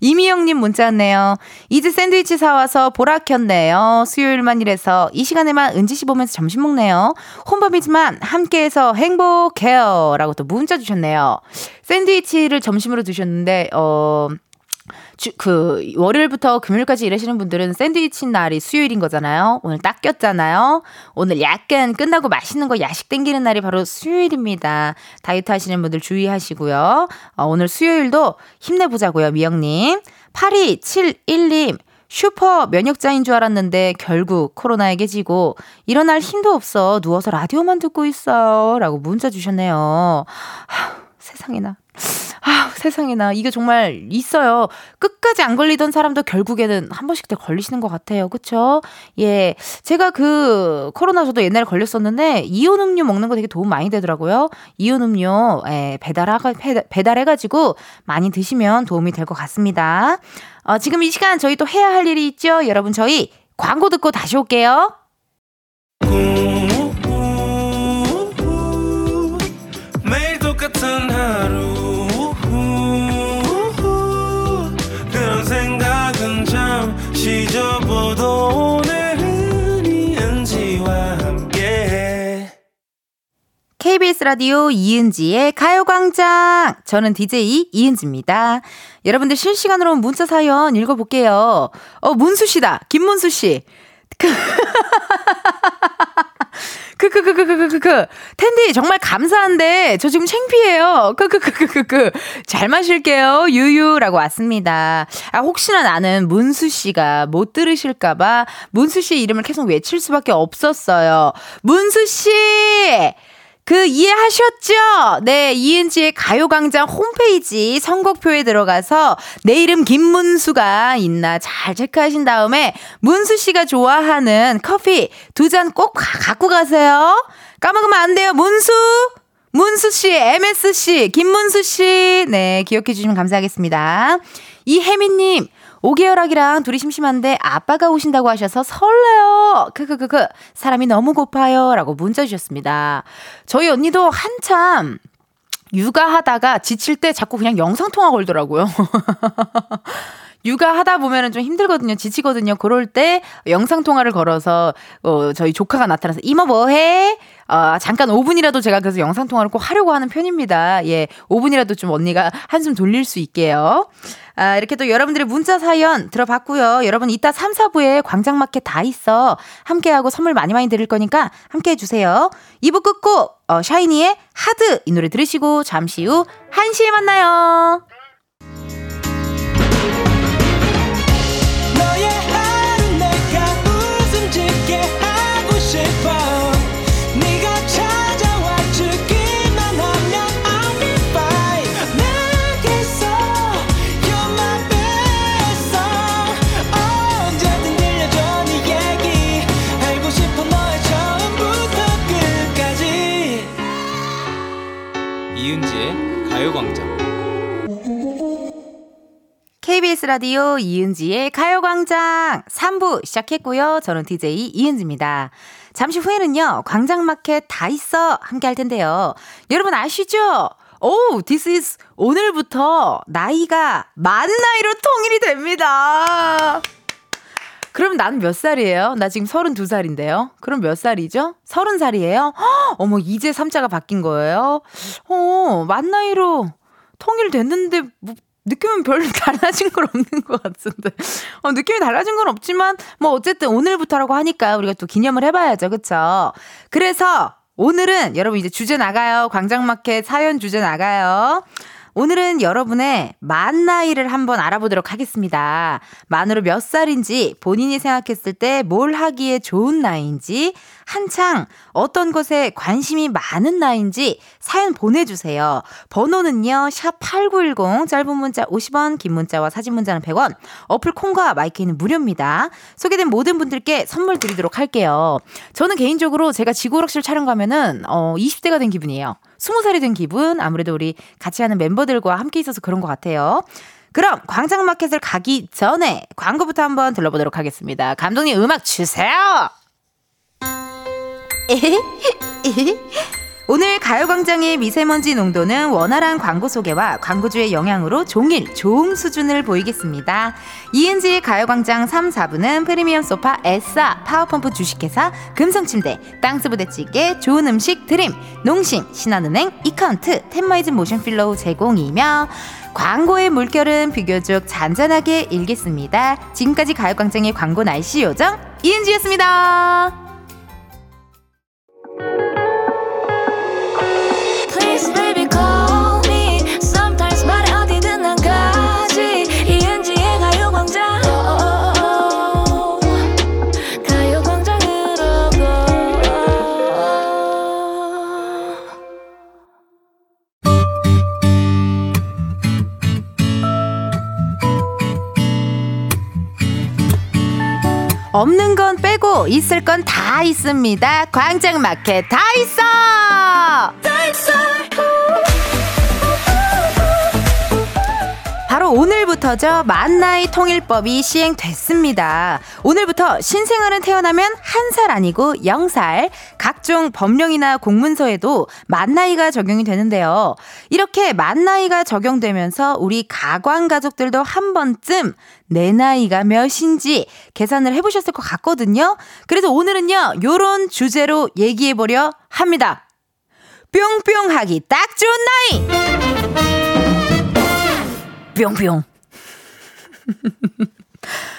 이미영님 문자 왔네요. 이제 샌드위치 사와서 보라 켰네요. 수요일만 이래서 이 시간에만 은지씨 보면서 점심 먹네요. 혼밥이지만 함께해서 행복해요. 라고 또 문자 주셨네요. 샌드위치를 점심으로 드셨는데 그 월요일부터 금요일까지 일하시는 분들은 샌드위치 날이 수요일인 거잖아요. 오늘 딱 꼈잖아요. 오늘 약간 끝나고 맛있는 거 야식 땡기는 날이 바로 수요일입니다. 다이어트 하시는 분들 주의하시고요. 오늘 수요일도 힘내보자고요. 미영님. 8271님. 슈퍼 면역자인 줄 알았는데 결국 코로나에 깨지고 일어날 힘도 없어 누워서 라디오만 듣고 있어요. 라고 문자 주셨네요. 아휴, 세상에나. 아, 세상에나. 이게 정말 있어요. 끝까지 안 걸리던 사람도 결국에는 한 번씩들 걸리시는 것 같아요. 그쵸? 예. 제가 그 코로나 저도 옛날에 걸렸었는데 이온 음료 먹는 거 되게 도움 많이 되더라고요. 이온 음료 배달해가지고 많이 드시면 도움이 될 것 같습니다. 지금 이 시간 저희 또 해야 할 일이 있죠? 여러분, 저희 광고 듣고 다시 올게요. 매일 똑같은 하루 내 생각은 잠시 접어도 오늘은 KBS 라디오 이은지의 가요광장. 저는 DJ 이은지입니다. 여러분들 실시간으로 문자 사연 읽어볼게요. 문수씨다. 김문수씨. 텐디 정말 감사한데 저 지금 창피해요. 잘 마실게요. 유유라고 왔습니다. 혹시나 나는 문수 씨가 못 들으실까 봐 문수 씨의 이름을 계속 외칠 수밖에 없었어요. 문수 씨! 그 이해하셨죠? 네, 이은지의 가요광장 홈페이지 선곡표에 들어가서 내 이름 김문수가 있나 잘 체크하신 다음에 문수씨가 좋아하는 커피 두 잔 꼭 갖고 가세요. 까먹으면 안 돼요. 문수씨, MSC, 김문수씨. 네, 기억해 주시면 감사하겠습니다. 이혜민님. 5개월아기랑 둘이 심심한데 아빠가 오신다고 하셔서 설레요. 사람이 너무 고파요. 라고 문자 주셨습니다. 저희 언니도 한참 육아하다가 지칠 때 자꾸 그냥 영상통화 걸더라고요. 육아하다 보면은 좀 힘들거든요. 지치거든요. 그럴 때 영상통화를 걸어서 저희 조카가 나타나서 이모 뭐해? 잠깐 5분이라도 제가 그래서 영상통화를 꼭 하려고 하는 편입니다. 예, 5분이라도 좀 언니가 한숨 돌릴 수 있게요. 이렇게 또 여러분들의 문자 사연 들어봤고요. 여러분 이따 3, 4부에 광장마켓 다 있어 함께하고 선물 많이 드릴 거니까 함께해 주세요. 2부 끝고 샤이니의 하드 이 노래 들으시고 잠시 후 1시에 만나요. KBS 라디오 이은지의 가요광장 3부 시작했고요. 저는 DJ 이은지입니다. 잠시 후에는요. 광장마켓 다 있어 함께 할 텐데요. 여러분 아시죠? 오늘부터 나이가 만 나이로 통일이 됩니다. 그럼 난 몇 살이에요? 나 지금 32살인데요. 그럼 몇 살이죠? 30살이에요? 허, 어머 이제 3자가 바뀐 거예요? 만 나이로 통일됐는데 뭐 느낌은 별로 달라진 건 없는 것 같은데. 느낌이 달라진 건 없지만 뭐 어쨌든 오늘부터라고 하니까 우리가 또 기념을 해봐야죠. 그렇죠? 그래서 오늘은 여러분 이제 주제 나가요. 광장마켓 사연 주제 나가요. 오늘은 여러분의 만 나이를 한번 알아보도록 하겠습니다. 만으로 몇 살인지 본인이 생각했을 때 뭘 하기에 좋은 나이인지 한창 어떤 것에 관심이 많은 나이인지 사연 보내주세요. 번호는요. 샵8910 짧은 문자 50원 긴 문자와 사진 문자는 100원 어플 콩과 마이크는 무료입니다. 소개된 모든 분들께 선물 드리도록 할게요. 저는 개인적으로 제가 지구오락실 촬영 가면은 20대가 된 기분이에요. 20살이 된 기분. 아무래도 우리 같이 하는 멤버들과 함께 있어서 그런 것 같아요. 그럼 광장마켓을 가기 전에 광고부터 한번 들러보도록 하겠습니다. 감독님 음악 주세요. 오늘 가요광장의 미세먼지 농도는 원활한 광고 소개와 광고주의 영향으로 종일 좋은 수준을 보이겠습니다. 이은지의 가요광장 3, 4부는 프리미엄 소파, 에싸, 파워펌프 주식회사, 금성침대, 땅스부대찌개, 좋은 음식 드림, 농심, 신한은행, 이카운트, 텐마이즈 모션필로우 제공이며 광고의 물결은 비교적 잔잔하게 일겠습니다. 지금까지 가요광장의 광고 날씨 요정 이은지였습니다. 없는 건 빼고 있을 건 다 있습니다. 광장마켓 다 있어. 다 있어. 바로 오늘부터죠. 만 나이 통일법이 시행됐습니다. 오늘부터 신생아는 태어나면 1살 아니고 0살, 각종 법령이나 공문서에도 만 나이가 적용이 되는데요. 이렇게 만 나이가 적용되면서 우리 가광 가족들도 한 번쯤 내 나이가 몇인지 계산을 해보셨을 것 같거든요. 그래서 오늘은요. 요런 주제로 얘기해보려 합니다. 뿅뿅하기 딱 좋은 나이. 뿅뿅.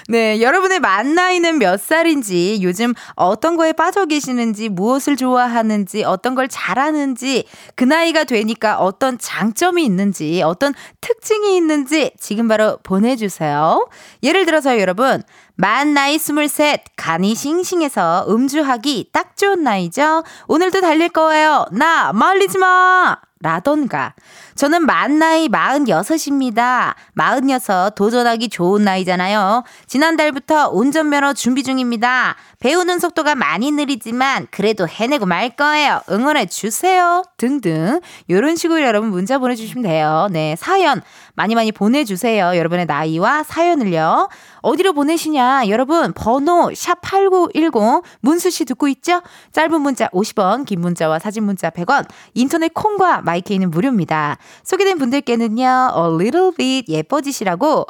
네, 여러분의 만 나이는 몇 살인지, 요즘 어떤 거에 빠져 계시는지, 무엇을 좋아하는지, 어떤 걸 잘하는지, 그 나이가 되니까 어떤 장점이 있는지, 어떤 특징이 있는지 지금 바로 보내주세요. 예를 들어서 여러분, 만 나이 23, 간이 싱싱해서 음주하기 딱 좋은 나이죠. 오늘도 달릴 거예요. 나 말리지 마! 라던가, 저는 만 나이 46입니다. 46 도전하기 좋은 나이잖아요. 지난달부터 운전면허 준비 중입니다. 배우는 속도가 많이 느리지만 그래도 해내고 말 거예요. 응원해 주세요. 등등. 이런 식으로 여러분 문자 보내주시면 돼요. 네, 사연 많이 많이 보내주세요. 여러분의 나이와 사연을요. 어디로 보내시냐? 여러분 번호 샵8910 문수씨 듣고 있죠? 짧은 문자 50원, 긴 문자와 사진 문자 100원, 인터넷 콩과 마이케이는 무료입니다. 소개된 분들께는요, a little bit 예뻐지시라고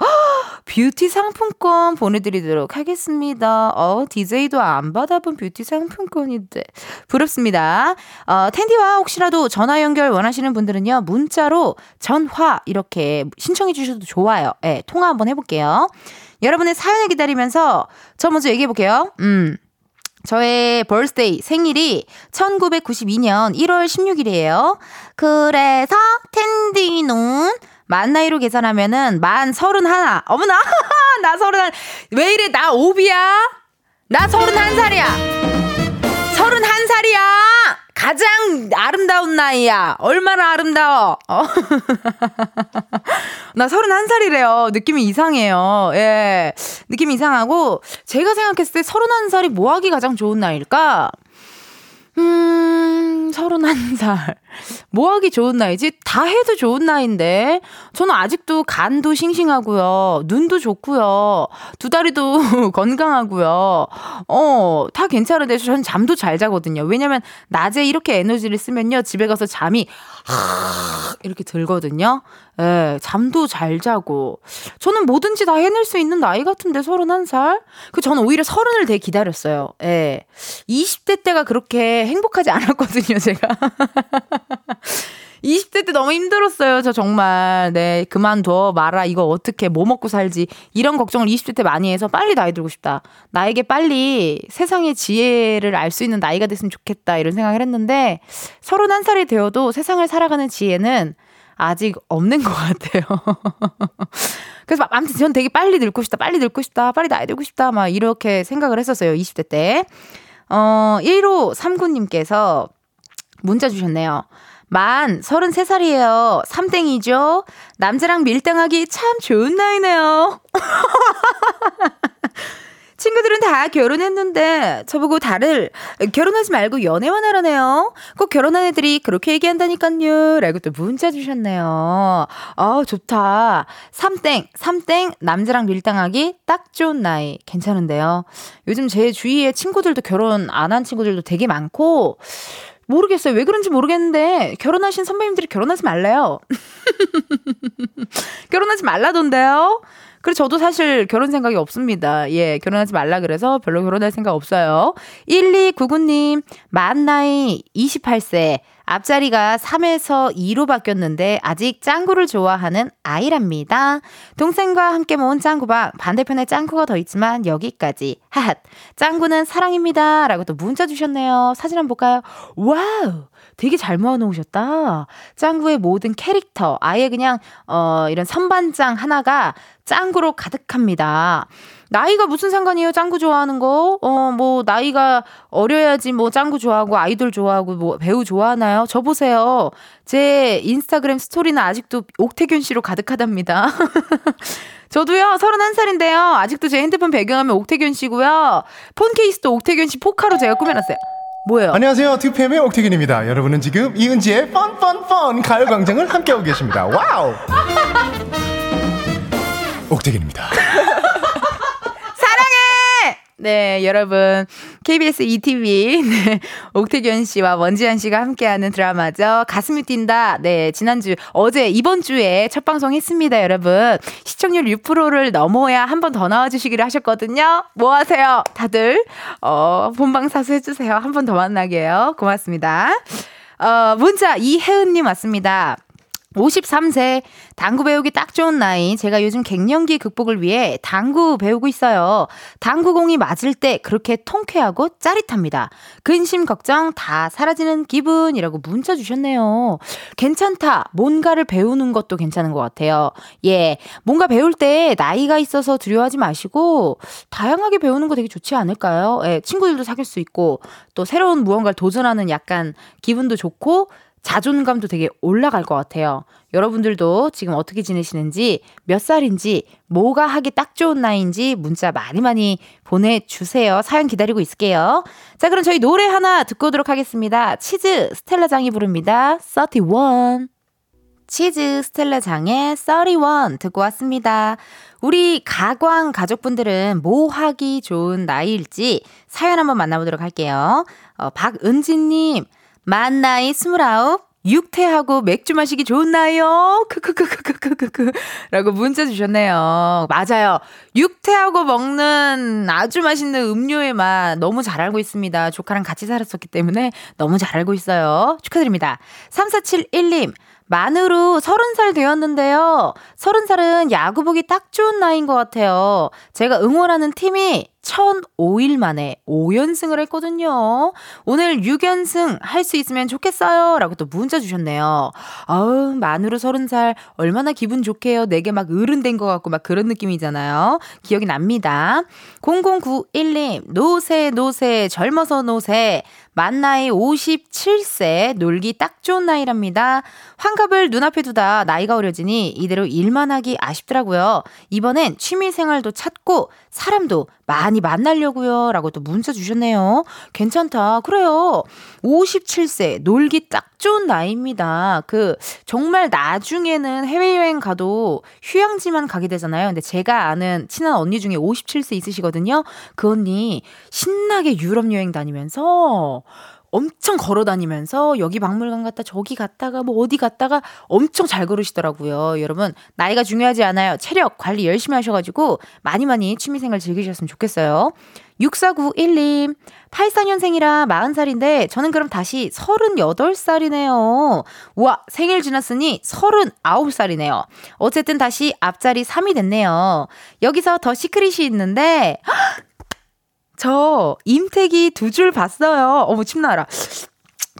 뷰티 상품권 보내드리도록 하겠습니다. DJ도 안 받아본 뷰티 상품권인데 부럽습니다. 텐디와 혹시라도 전화 연결 원하시는 분들은요, 문자로 전화 이렇게 신청해 주셔도 좋아요. 네, 통화 한번 해볼게요. 여러분의 사연을 기다리면서 저 먼저 얘기해볼게요. 저의 벌스데이, 생일이 1992년 1월 16일이에요. 그래서 텐디는 만 나이로 계산하면은 만 31. 어머나, 나 31. 왜 이래, 나 오비야? 나 31살이야. 31살이야. 가장 아름다운 나이야. 얼마나 아름다워. 나 31살이래요. 느낌이 이상해요. 예. 느낌이 이상하고, 제가 생각했을 때 31살이 뭐 하기 가장 좋은 나이일까? 31살. 뭐 하기 좋은 나이지? 다 해도 좋은 나이인데, 저는 아직도 간도 싱싱하고요, 눈도 좋고요, 두 다리도 건강하고요, 다 괜찮은데, 저는 잠도 잘 자거든요. 왜냐면, 낮에 이렇게 에너지를 쓰면요, 집에 가서 잠이, 이렇게 들거든요. 예, 잠도 잘 자고. 저는 뭐든지 다 해낼 수 있는 나이 같은데, 31살? 저는 오히려 30을 되게 기다렸어요. 예. 20대 때가 그렇게 행복하지 않았거든요, 제가. 20대 때 너무 힘들었어요. 저 정말, 네, 그만둬 마라, 이거 어떻게, 뭐 먹고 살지, 이런 걱정을 20대 때 많이 해서 빨리 나이 들고 싶다, 나에게 빨리 세상의 지혜를 알 수 있는 나이가 됐으면 좋겠다, 이런 생각을 했는데, 31살이 되어도 세상을 살아가는 지혜는 아직 없는 것 같아요. 그래서 아무튼 전 되게 빨리 늙고 싶다, 빨리 늙고 싶다, 빨리 나이 들고 싶다, 막 이렇게 생각을 했었어요, 20대 때. 1539님께서 문자 주셨네요. 만 33살이에요. 3땡이죠? 남자랑 밀당하기 참 좋은 나이네요. 친구들은 다 결혼했는데 저보고 다들 결혼하지 말고 연애만 하라네요. 꼭 결혼한 애들이 그렇게 얘기한다니까요. 라고 또 문자 주셨네요. 아, 좋다. 3땡 남자랑 밀당하기 딱 좋은 나이. 괜찮은데요. 요즘 제 주위에 친구들도 결혼 안 한 친구들도 되게 많고, 모르겠어요. 왜 그런지 모르겠는데 결혼하신 선배님들이 결혼하지 말래요. 결혼하지 말라던데요. 그리고 저도 사실 결혼 생각이 없습니다. 예, 결혼하지 말라 그래서 별로 결혼할 생각 없어요. 1299님, 만 나이 28세. 앞자리가 3에서 2로 바뀌었는데 아직 짱구를 좋아하는 아이랍니다. 동생과 함께 모은 짱구방, 반대편에 짱구가 더 있지만 여기까지. 하핫. 짱구는 사랑입니다. 라고 또 문자 주셨네요. 사진 한번 볼까요? 와우, 되게 잘 모아놓으셨다. 짱구의 모든 캐릭터, 아예 그냥 이런 선반장 하나가 짱구로 가득합니다. 나이가 무슨 상관이에요? 짱구 좋아하는 거? 뭐 나이가 어려야지 뭐 짱구 좋아하고 아이돌 좋아하고 뭐 배우 좋아하나요? 저 보세요. 제 인스타그램 스토리는 아직도 옥태균 씨로 가득하답니다. 저도요, 31살인데요. 아직도 제 핸드폰 배경화면 옥태균 씨고요. 폰 케이스도 옥태균 씨 포카로 제가 꾸며놨어요. 뭐예요? 안녕하세요, 2PM의 옥태균입니다. 여러분은 지금 이은지의 펀펀펀 가요광장을 함께하고 계십니다. 와우! 옥택연입니다. 사랑해! 네, 여러분, KBS ETV, 네, 옥태균 씨와 원지현 씨가 함께하는 드라마죠. 가슴이 뛴다. 네, 이번 주에 첫 방송 했습니다, 여러분. 시청률 6%를 넘어야 한 번 더 나와주시기로 하셨거든요. 뭐 하세요? 다들, 본방사수 해주세요. 한 번 더 만나게요. 고맙습니다. 문자 이혜은님 왔습니다. 53세 당구 배우기 딱 좋은 나이. 제가 요즘 갱년기 극복을 위해 당구 배우고 있어요. 당구공이 맞을 때 그렇게 통쾌하고 짜릿합니다. 근심 걱정 다 사라지는 기분이라고 문자 주셨네요. 괜찮다. 뭔가를 배우는 것도 괜찮은 것 같아요. 예, 뭔가 배울 때 나이가 있어서 두려워하지 마시고 다양하게 배우는 거 되게 좋지 않을까요? 예, 친구들도 사귈 수 있고 또 새로운 무언가를 도전하는 약간 기분도 좋고 자존감도 되게 올라갈 것 같아요. 여러분들도 지금 어떻게 지내시는지, 몇 살인지, 뭐가 하기 딱 좋은 나이인지 문자 많이 많이 보내주세요. 사연 기다리고 있을게요. 자, 그럼 저희 노래 하나 듣고 오도록 하겠습니다. 치즈 스텔라장이 부릅니다. 31. 치즈 스텔라장의 31 듣고 왔습니다. 우리 가광 가족분들은 뭐 하기 좋은 나이일지 사연 한번 만나보도록 할게요. 박은지님, 만 나이 29, 육퇴하고 맥주 마시기 좋은 나이요. 크크크크크크크 라고 문자 주셨네요. 맞아요. 육퇴하고 먹는 아주 맛있는 음료의 맛 너무 잘 알고 있습니다. 조카랑 같이 살았었기 때문에 너무 잘 알고 있어요. 축하드립니다. 3471님. 만으로 30살 되었는데요. 30살은 야구 보기 딱 좋은 나이인 것 같아요. 제가 응원하는 팀이 1005일 만에 5연승을 했거든요. 오늘 6연승 할 수 있으면 좋겠어요. 라고 또 문자 주셨네요. 아우, 만으로 30살 얼마나 기분 좋게요. 내게 막 어른된 것 같고 막 그런 느낌이잖아요. 기억이 납니다. 0091님, 노세 젊어서 노세. 만 나이 57세, 놀기 딱 좋은 나이랍니다. 환갑을 눈앞에 두다 나이가 어려지니 이대로 일만 하기 아쉽더라고요. 이번엔 취미생활도 찾고 사람도 많이 만나려고요. 라고 또 문자 주셨네요. 괜찮다. 그래요. 57세, 놀기 딱 좋은 나이입니다. 정말 나중에는 해외여행 가도 휴양지만 가게 되잖아요. 근데 제가 아는 친한 언니 중에 57세 있으시거든요. 그 언니 신나게 유럽 여행 다니면서 엄청 걸어다니면서 여기 박물관 갔다 저기 갔다가 뭐 어디 갔다가 엄청 잘 걸으시더라고요. 여러분, 나이가 중요하지 않아요. 체력 관리 열심히 하셔가지고 많이 취미생활 즐기셨으면 좋겠어요. 6491님, 84년생이라 40살인데 저는 그럼 다시 38살이네요. 우와, 생일 지났으니 39살이네요. 어쨌든 다시 앞자리 3이 됐네요. 여기서 더 시크릿이 있는데 저 임태기 2줄 봤어요. 어머, 침 나라.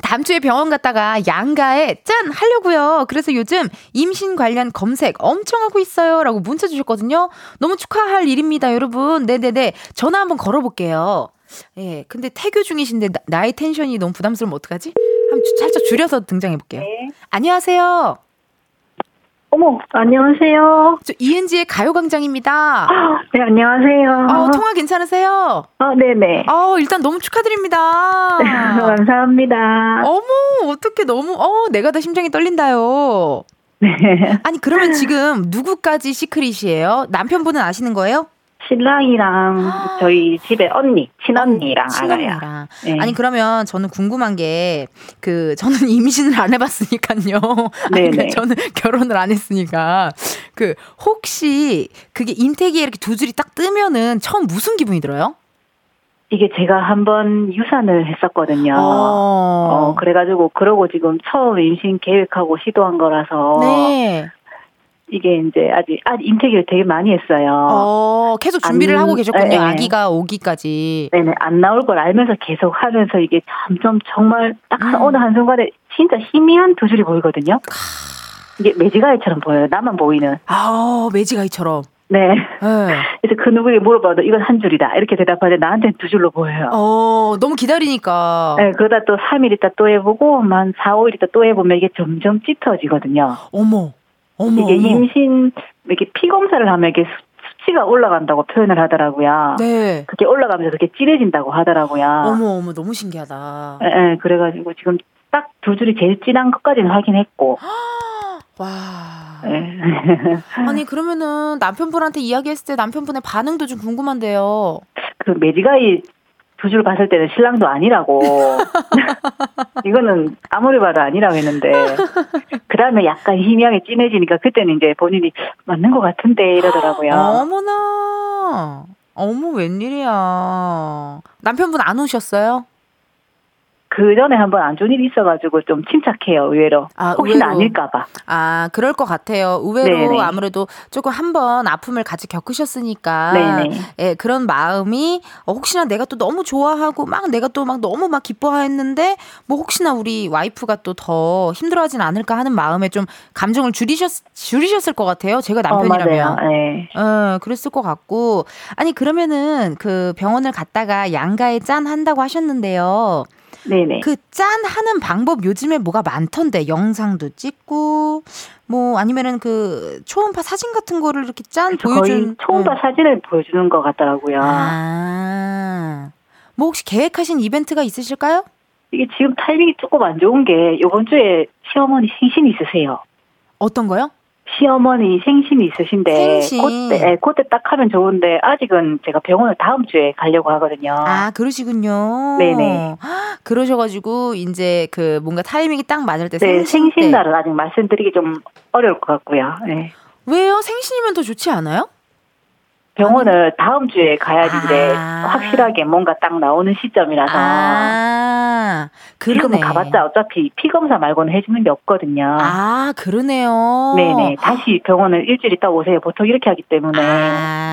다음 주에 병원 갔다가 양가에 짠 하려고요. 그래서 요즘 임신 관련 검색 엄청 하고 있어요. 라고 문자 주셨거든요. 너무 축하할 일입니다, 여러분. 네네네. 전화 한번 걸어볼게요. 예, 근데 태교 중이신데 나의 텐션이 너무 부담스러우면 어떡하지? 한번 살짝 줄여서 등장해볼게요. 네. 안녕하세요. 어머, 안녕하세요. 저 이은지의 가요광장입니다. 아, 네, 안녕하세요. 통화 괜찮으세요? 네네. 일단 너무 축하드립니다. 네, 감사합니다. 어머, 어떡해, 너무, 내가 다 심장이 떨린다요. 네. 아니, 그러면 지금 누구까지 시크릿이에요? 남편분은 아시는 거예요? 신랑이랑 저희 집에 언니, 친언니랑 알아요. 네. 아니, 그러면 저는 궁금한 게 저는 임신을 안 해봤으니까요. 아니, 네네. 저는 결혼을 안 했으니까 혹시 그게 임태기에 이렇게 두 줄이 딱 뜨면은 처음 무슨 기분이 들어요? 이게 제가 한번 유산을 했었거든요. 그래가지고 그러고 지금 처음 임신 계획하고 시도한 거라서. 네. 이게 이제 아직 임태기를 되게 많이 했어요. 계속 준비를 하고 계셨군요. 네네. 아기가 오기까지. 네네, 안 나올 걸 알면서 계속 하면서 이게 점점 정말 딱 어느 한순간에 진짜 희미한 두 줄이 보이거든요. 이게 매지가이처럼 보여요. 나만 보이는. 매지가이처럼. 네. 그래서 그 누구에게 물어봐도 이건 한 줄이다 이렇게 대답하는데 나한테는 두 줄로 보여요. 너무 기다리니까. 네, 그러다 또 3일 있다 또 해보고 한 4, 5일 있다 또 해보면 이게 점점 짙어지거든요. 어머, 이게 임신, 이렇게 피 검사를 하면 이게 수치가 올라간다고 표현을 하더라고요. 네. 그게 올라가면서 그게 진해진다고 하더라고요. 어머, 너무 신기하다. 예, 그래가지고 지금 딱 두 줄이 제일 진한 것까지는 확인했고. 와. 네. 아니, 그러면은 남편분한테 이야기했을 때 남편분의 반응도 좀 궁금한데요. 매지가이 두 줄 봤을 때는 신랑도 아니라고. 이거는 아무리 봐도 아니라고 했는데 그 다음에 약간 희미하게 진해지니까 그때는 이제 본인이 맞는 것 같은데 이러더라고요. 어머 웬일이야. 남편분 안 오셨어요? 그 전에 한번 안 좋은 일이 있어가지고 좀 침착해요, 의외로. 아, 혹시나 아닐까봐. 아, 그럴 것 같아요. 의외로 네네. 아무래도 조금 한번 아픔을 같이 겪으셨으니까. 네네. 예, 그런 마음이 혹시나 내가 또 너무 좋아하고 막 내가 또 막 너무 막 기뻐했는데 뭐 혹시나 우리 와이프가 또 더 힘들어하진 않을까 하는 마음에 좀 감정을 줄이셨을 것 같아요. 제가 남편이라면. 맞아요. 네. 그랬을 것 같고. 아니, 그러면은 그 병원을 갔다가 양가에 짠 한다고 하셨는데요. 네네. 그 짠 하는 방법 요즘에 뭐가 많던데 영상도 찍고 뭐 아니면은 그 초음파 사진 같은 거를 이렇게 짠 보여주는 거의 초음파 사진을 보여주는 것 같더라고요. 아, 뭐 혹시 계획하신 이벤트가 있으실까요? 이게 지금 타이밍이 조금 안 좋은 게 이번 주에 시어머니 생신이 있으세요. 어떤 거요? 시어머니 생신이 있으신데 그때 딱 하면 좋은데 아직은 제가 병원을 다음 주에 가려고 하거든요. 아, 그러시군요. 네네. 그러셔가지고 이제 그 뭔가 타이밍이 딱 맞을 때 네, 생신 날은 아직 말씀드리기 좀 어려울 것 같고요. 네. 왜요? 생신이면 더 좋지 않아요? 병원을 다음 주에 가야 되는데 확실하게 뭔가 딱 나오는 시점이라서 그러네. 지금 가봤자 어차피 피 검사 말고는 해주는 게 없거든요. 아, 그러네요. 네네. 다시 병원을 일주일 있다 오세요. 보통 이렇게 하기 때문에.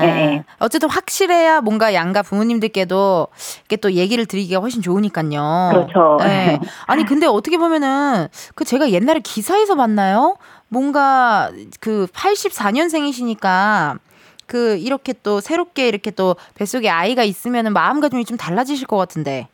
네. 어쨌든 확실해야 뭔가 양가 부모님들께도 이렇게 또 얘기를 드리기가 훨씬 좋으니까요. 그렇죠. 네. 아니 근데 어떻게 보면은 그 제가 옛날에 기사에서 봤나요? 뭔가 그 84년생이시니까. 그 이렇게 또 새롭게 이렇게 또 뱃속에 아이가 있으면은 마음가짐이 좀 달라지실 것 같은데.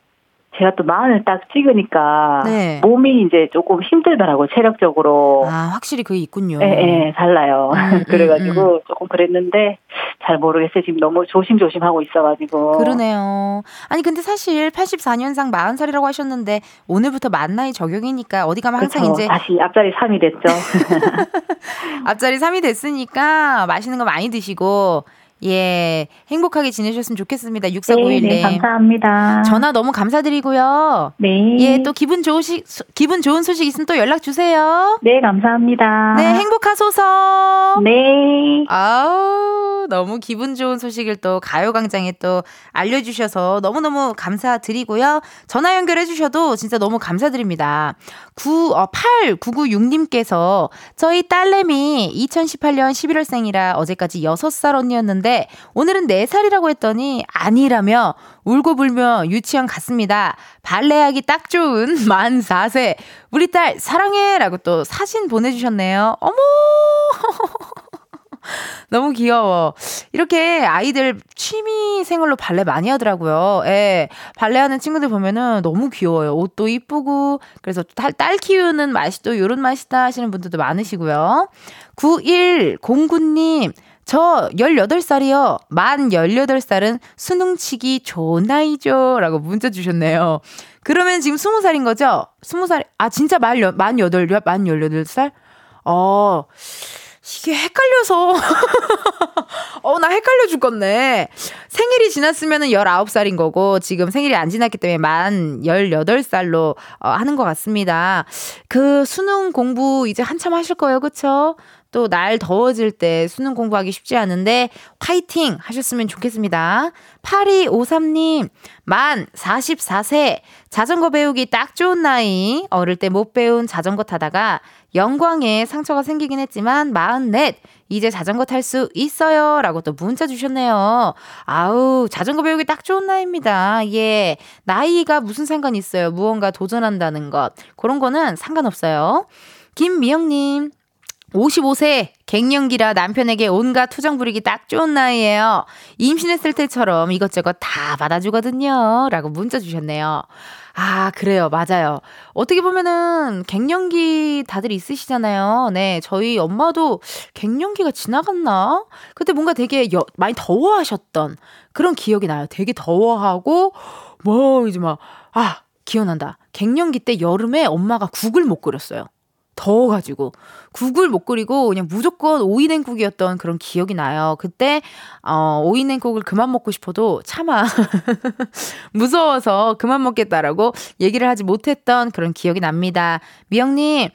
제가 또 마흔을 딱 찍으니까 네. 몸이 이제 조금 힘들더라고 체력적으로. 아, 확실히 그게 있군요. 예, 달라요. 그래가지고 조금 그랬는데 잘 모르겠어요. 지금 너무 조심조심 하고 있어가지고. 그러네요. 아니 근데 사실 84년상 40살이라고 하셨는데 오늘부터 만나이 적용이니까 어디 가면 항상 그쵸. 이제 다시 앞자리 3이 됐죠. 앞자리 3이 됐으니까 맛있는 거 많이 드시고. 예, 행복하게 지내셨으면 좋겠습니다. 6491님. 네, 감사합니다. 전화 너무 감사드리고요. 네. 예, 또 기분 좋은 소식 있으면 또 연락 주세요. 네, 감사합니다. 네, 행복하소서. 네. 아우, 너무 기분 좋은 소식을 또 가요광장에 또 알려주셔서 너무너무 감사드리고요. 전화 연결해주셔도 진짜 너무 감사드립니다. 8996님께서 저희 딸내미 2018년 11월생이라 어제까지 6살 언니였는데 오늘은 4살이라고 했더니 아니라며 울고 불며 유치원 갔습니다. 발레하기 딱 좋은 만 4세 우리 딸 사랑해 라고 또 사진 보내주셨네요. 어머 너무 귀여워. 이렇게 아이들 취미생활로 발레 많이 하더라고요. 예, 발레하는 친구들 보면은 너무 귀여워요. 옷도 이쁘고 그래서 딸 키우는 맛이 또 요런 맛이다 하시는 분들도 많으시고요. 9109님 저 18살이요. 만 18살은 수능치기 좋은 나이죠. 라고 문자 주셨네요. 그러면 지금 20살인 거죠? 20살, 아, 진짜 만 18살? 이게 헷갈려서. 나 헷갈려 죽겠네. 생일이 지났으면은 19살인 거고, 지금 생일이 안 지났기 때문에 만 18살로 하는 것 같습니다. 그 수능 공부 이제 한참 하실 거예요. 그쵸? 또 날 더워질 때 수능 공부하기 쉽지 않은데 화이팅 하셨으면 좋겠습니다. 8253님 만 44세 자전거 배우기 딱 좋은 나이. 어릴 때 못 배운 자전거 타다가 영광에 상처가 생기긴 했지만 44 이제 자전거 탈 수 있어요 라고 또 문자 주셨네요. 아우, 자전거 배우기 딱 좋은 나이입니다. 예, 나이가 무슨 상관이 있어요. 무언가 도전한다는 것 그런 거는 상관없어요. 김미영님 55세 갱년기라 남편에게 온갖 투정 부리기 딱 좋은 나이예요. 임신했을 때처럼 이것저것 다 받아주거든요. 라고 문자 주셨네요. 아, 그래요. 맞아요. 어떻게 보면은 갱년기 다들 있으시잖아요. 네, 저희 엄마도 갱년기가 지나갔나? 그때 뭔가 되게 많이 더워하셨던 그런 기억이 나요. 되게 더워하고 뭐 이제 막 기억난다. 갱년기 때 여름에 엄마가 국을 못 끓였어요. 더워가지고 국을 못 끓이고 그냥 무조건 오이냉국이었던 그런 기억이 나요. 그때 오이냉국을 그만 먹고 싶어도 차마 무서워서 그만 먹겠다라고 얘기를 하지 못했던 그런 기억이 납니다. 미영님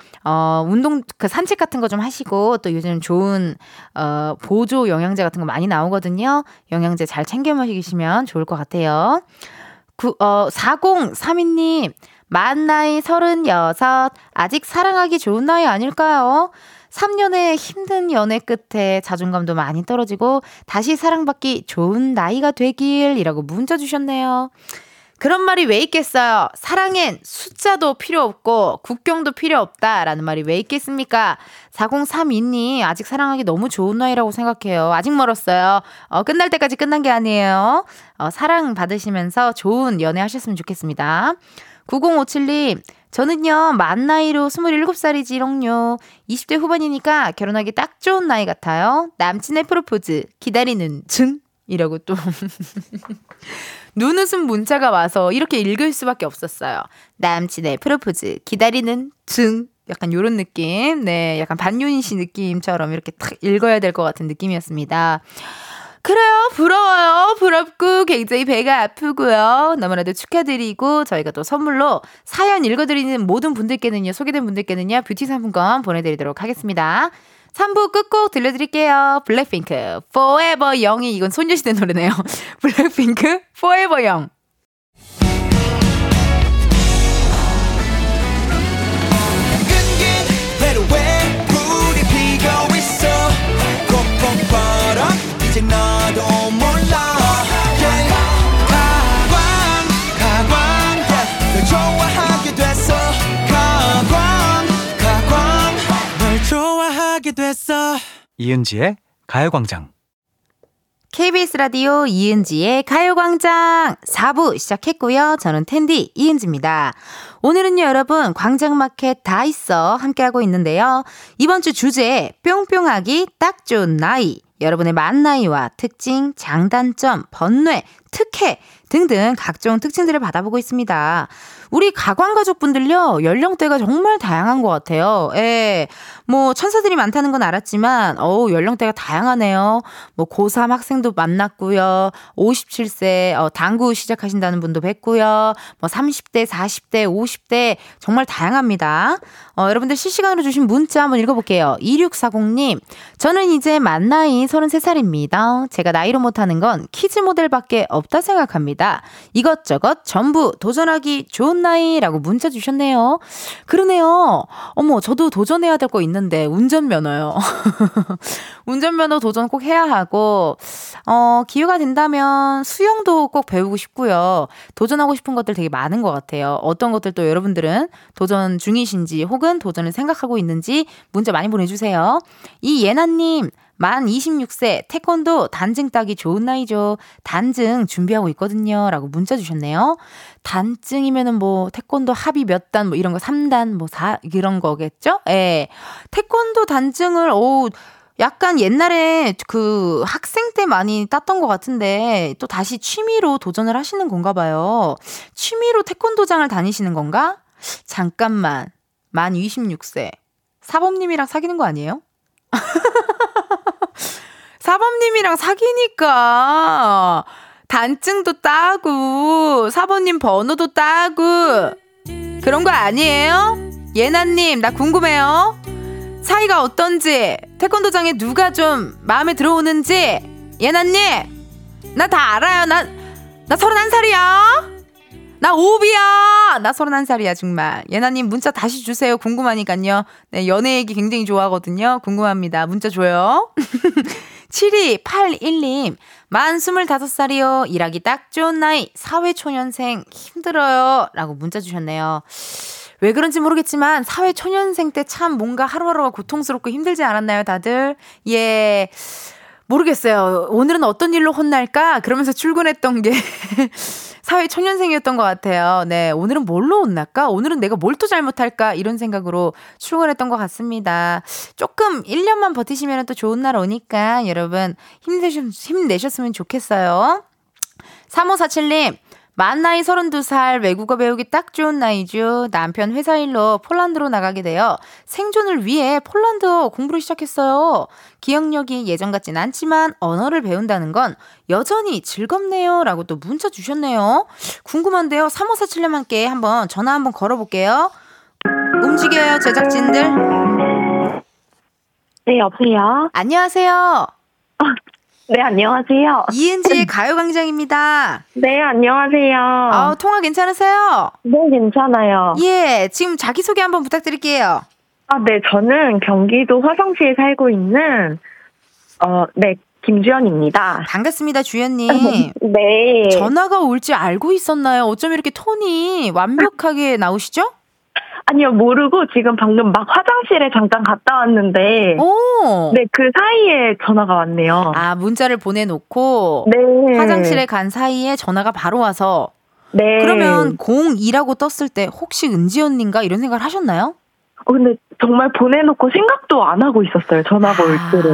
운동 그 산책 같은 거 좀 하시고 또 요즘 좋은 보조 영양제 같은 거 많이 나오거든요. 영양제 잘 챙겨 마시시면 좋을 것 같아요. 4032님 만 나이 36, 아직 사랑하기 좋은 나이 아닐까요? 3년의 힘든 연애 끝에 자존감도 많이 떨어지고 다시 사랑받기 좋은 나이가 되길, 이라고 문자 주셨네요. 그런 말이 왜 있겠어요? 사랑엔 숫자도 필요 없고 국경도 필요 없다라는 말이 왜 있겠습니까? 4032님, 아직 사랑하기 너무 좋은 나이라고 생각해요. 아직 멀었어요. 끝날 때까지 끝난 게 아니에요. 사랑 받으시면서 좋은 연애 하셨으면 좋겠습니다. 9057님, 저는요, 만 나이로 27살이지롱요. 20대 후반이니까 결혼하기 딱 좋은 나이 같아요. 남친의 프로포즈 기다리는 중, 이라고 또 눈웃음 문자가 와서 이렇게 읽을 수밖에 없었어요. 남친의 프로포즈 기다리는 중, 약간 요런 느낌. 네, 약간 반윤희 씨 느낌처럼 이렇게 탁 읽어야 될 것 같은 느낌이었습니다. 그래요, 부러워요. 부럽고 굉장히 배가 아프고요. 너무나도 축하드리고, 저희가 또 선물로 사연 읽어드리는 모든 분들께는요, 소개된 분들께는요, 뷰티 상품권 보내드리도록 하겠습니다. 3부 끝곡 들려드릴게요. 블랙핑크 Forever Young이, 이건 소녀시대 노래네요. 블랙핑크 Forever Young. 이제 나도 몰라. Yeah. 가광 널 좋아하게 됐어. 가광 널 좋아하게 됐어. 이은지의 가요광장. KBS 라디오 이은지의 가요광장 4부 시작했고요. 저는 텐디 이은지입니다. 오늘은요, 여러분, 광장마켓 다있어 함께하고 있는데요. 이번 주 주제, 뿅뿅하기 딱 좋은 나이. 여러분의 만 나이와 특징, 장단점, 번뇌, 특혜 등등 각종 특징들을 받아보고 있습니다. 우리 가광가족분들요, 연령대가 정말 다양한 것 같아요. 예, 뭐 천사들이 많다는 건 알았지만 연령대가 다양하네요. 뭐 고3 학생도 만났고요. 57세 당구 시작하신다는 분도 뵀고요. 뭐 30대, 40대, 50대 정말 다양합니다. 여러분들 실시간으로 주신 문자 한번 읽어볼게요. 2640님, 저는 이제 만 나이 33살입니다. 제가 나이로 못하는 건 키즈 모델밖에 없다 생각합니다. 이것저것 전부 도전하기 좋은 나이라고 문자 주셨네요. 그러네요. 어머, 저도 도전해야 될 거 있는데 운전면허요. 운전면허 도전 꼭 해야 하고, 기회가 된다면 수영도 꼭 배우고 싶고요. 도전하고 싶은 것들 되게 많은 것 같아요. 어떤 것들 또 여러분들은 도전 중이신지 혹은 도전을 생각하고 있는지 문자 많이 보내주세요. 이예나님, 만 26세 태권도 단증 따기 좋은 나이죠. 단증 준비하고 있거든요, 라고 문자 주셨네요. 단증이면은 뭐 태권도 합이 몇 단, 뭐 이런 거 3단, 뭐 4, 이런 거겠죠? 예. 태권도 단증을, 약간 옛날에 그 학생 때 많이 땄던 것 같은데 또 다시 취미로 도전을 하시는 건가 봐요. 취미로 태권도장을 다니시는 건가? 잠깐만. 만 26세. 사범님이랑 사귀는 거 아니에요? 사범님이랑 사귀니까 단증도 따고 사범님 번호도 따고 그런 거 아니에요? 예나님, 나 궁금해요. 사이가 어떤지, 태권도장에 누가 좀 마음에 들어오는지. 예나님, 나 다 알아요. 나 31살이야. 나 오비야. 나 31살이야, 정말. 예나님, 문자 다시 주세요. 궁금하니까요. 네, 연애 얘기 굉장히 좋아하거든요. 궁금합니다. 문자 줘요. 7281님, 만 25살이요. 일하기 딱 좋은 나이. 사회초년생 힘들어요, 라고 문자 주셨네요. 왜 그런지 모르겠지만 사회초년생 때 참 뭔가 하루하루가 고통스럽고 힘들지 않았나요, 다들? 예, 모르겠어요. 오늘은 어떤 일로 혼날까? 그러면서 출근했던 게 사회 초년생이었던 것 같아요. 네, 오늘은 뭘로 혼날까? 오늘은 내가 뭘 또 잘못할까? 이런 생각으로 출근했던 것 같습니다. 조금 1년만 버티시면 또 좋은 날 오니까 여러분 힘내셨으면 좋겠어요. 3547님, 만 나이 32살, 외국어 배우기 딱 좋은 나이죠. 남편 회사 일로 폴란드로 나가게 되어 생존을 위해 폴란드어 공부를 시작했어요. 기억력이 예전 같진 않지만 언어를 배운다는 건 여전히 즐겁네요, 라고 또 문자 주셨네요. 궁금한데요. 3547님 함께 한번 전화 한번 걸어볼게요. 움직여요, 제작진들. 네, 여보세요. 안녕하세요. 네, 안녕하세요. 이은지의 가요광장입니다. 네, 안녕하세요. 통화 괜찮으세요? 네, 괜찮아요. 예, 지금 자기소개 한번 부탁드릴게요. 아, 네, 저는 경기도 화성시에 살고 있는, 김주연입니다. 반갑습니다, 주연님. 네. 전화가 올지 알고 있었나요? 어쩜 이렇게 톤이 완벽하게 나오시죠? 아니요, 모르고 지금 방금 막 화장실에 잠깐 갔다 왔는데, 오! 네, 그 사이에 전화가 왔네요. 아, 문자를 보내놓고, 네. 화장실에 간 사이에 전화가 바로 와서, 네. 그러면 02라고 떴을 때 혹시 은지 언니인가 이런 생각을 하셨나요? 근데 정말 보내놓고 생각도 안 하고 있었어요, 전화가 올 때로.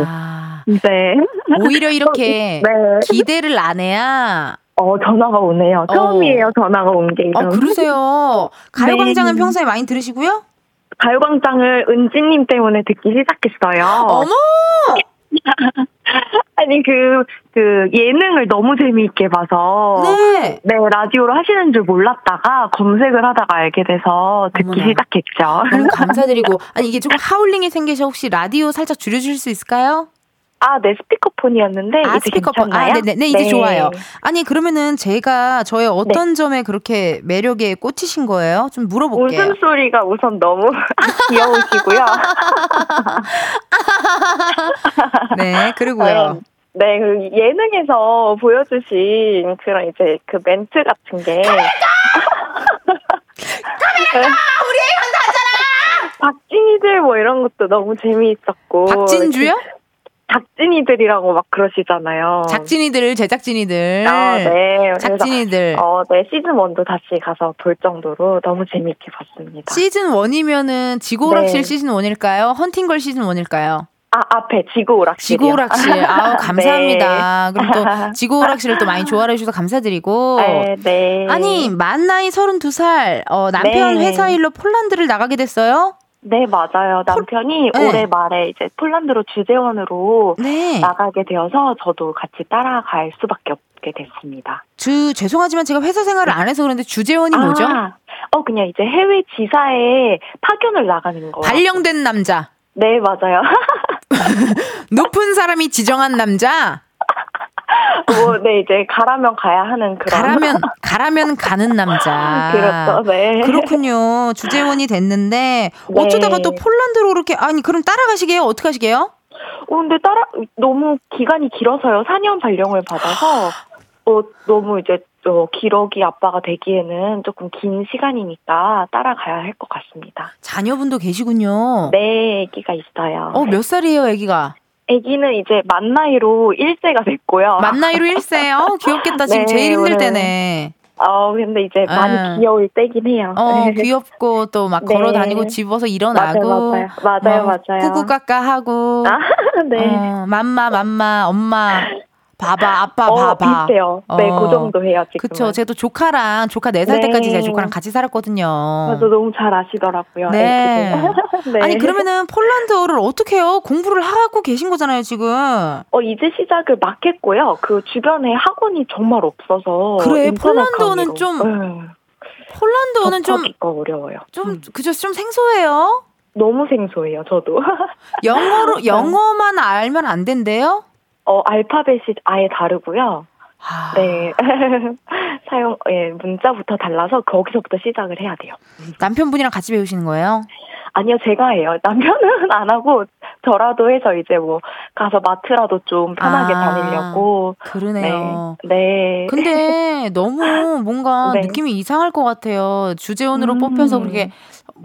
네. 오히려 이렇게 네. 기대를 안 해야, 전화가 오네요. 처음이에요, 전화가 온 게. 그러세요. 가요광장은 네. 평소에 많이 들으시고요? 가요광장을 은지님 때문에 듣기 시작했어요. 어머! 아니, 예능을 너무 재미있게 봐서. 네. 네, 라디오로 하시는 줄 몰랐다가 검색을 하다가 알게 돼서 듣기 시작했죠. 너무 감사드리고. 아니, 이게 조금 하울링이 생기셔 혹시 라디오 살짝 줄여주실 수 있을까요? 아, 네, 스피커폰이었는데. 아, 이제 스피커폰. 괜찮나요? 아, 네네, 이제 네. 좋아요. 아니, 그러면은 제가 저의 어떤 네. 점에 그렇게 매력에 꽂히신 거예요? 좀 물어볼게요. 웃음소리가 우선 너무 귀여우시고요. 네, 그리고요. 네, 그 예능에서 보여주신 그런 이제 그 멘트 같은 게. 카메라가! 우리 애 현사잖아! 박진이들 뭐 이런 것도 너무 재미있었고. 박진주요? 작진이들이라고 막 그러시잖아요. 작진이들, 제작진이들. 아, 네. 작진이들. 네. 시즌1도 다시 가서 볼 정도로 너무 재미있게 봤습니다. 시즌1이면은 지구오락실 네. 시즌1일까요? 헌팅걸 시즌1일까요? 아, 앞에 지구오락실. 지구오락실. 아우, 감사합니다. 네. 그럼 또 지구오락실을 또 많이 좋아해 주셔서 감사드리고. 네, 네. 아니, 만 나이 32살, 남편 네. 회사 일로 폴란드를 나가게 됐어요? 네, 맞아요. 남편이 네. 올해 말에 이제 폴란드로 주재원으로 네. 나가게 되어서 저도 같이 따라갈 수밖에 없게 됐습니다. 죄송하지만 제가 회사 생활을 안 해서 그런데 주재원이 뭐죠? 그냥 이제 해외 지사에 파견을 나가는 거예요. 발령된 남자. 네, 맞아요. 높은 사람이 지정한 남자. 네, 이제 가라면 가야 하는 그런. 가라면 가는 남자. 그렇죠, 네. 그렇군요. 주재원이 됐는데, 네. 어쩌다가 또 폴란드로 그렇게, 아니, 그럼 따라가시게요? 어떻게 하시게요? 근데 너무 기간이 길어서요. 4년 발령을 받아서, 너무 이제, 기러기 아빠가 되기에는 조금 긴 시간이니까 따라가야 할 것 같습니다. 자녀분도 계시군요. 네, 아기가 있어요. 몇 살이에요, 아기가? 아기는 이제 만 나이로 1세가 됐고요. 만 나이로 1세요? 귀엽겠다. 지금 네, 제일 힘들 때네. 근데 이제 많이 귀여울 때긴 해요. 귀엽고 또 막 네. 걸어 다니고 집어서 일어나고. 맞아요. 꾸꾸까까 하고. 네. 맘마, 엄마. 봐봐, 아빠 봐봐. 비슷해요. 네, 그 정도 해요, 지금. 그쵸. 제가 또 조카 4살 네. 때까지 제 조카랑 같이 살았거든요. 맞아, 너무 잘 아시더라고요. 네. 네. 아니, 그러면은 폴란드어를 어떻게 해요? 공부를 하고 계신 거잖아요, 지금. 이제 시작을 막 했고요. 그 주변에 학원이 정말 없어서. 그래, 폴란드어는 강의로. 폴란드어는 좀. 어려워요. 그죠, 좀 생소해요? 너무 생소해요, 저도. 영어만 알면 안 된대요? 알파벳이 아예 다르고요. 네. 문자부터 달라서 거기서부터 시작을 해야 돼요. 남편분이랑 같이 배우시는 거예요? 아니요, 제가 해요. 남편은 안 하고, 저라도 해서 이제 가서 마트라도 좀 편하게 다니려고. 그러네요. 네. 근데 너무 뭔가 네. 느낌이 이상할 것 같아요. 주재원으로 뽑혀서 그렇게.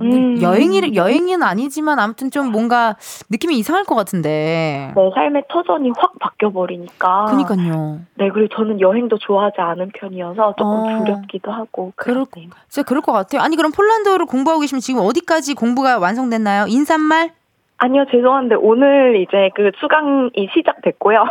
여행은 아니지만 아무튼 좀 뭔가 느낌이 이상할 것 같은데. 네, 삶의 터전이 확 바뀌어버리니까. 그러니까요. 네, 그리고 저는 여행도 좋아하지 않은 편이어서 조금 두렵기도 하고. 진짜 그럴 것 같아요. 아니, 그럼 폴란드어를 공부하고 계시면 지금 어디까지 공부가 완성됐나요? 인사말? 아니요, 죄송한데 오늘 이제 그 수강이 시작됐고요.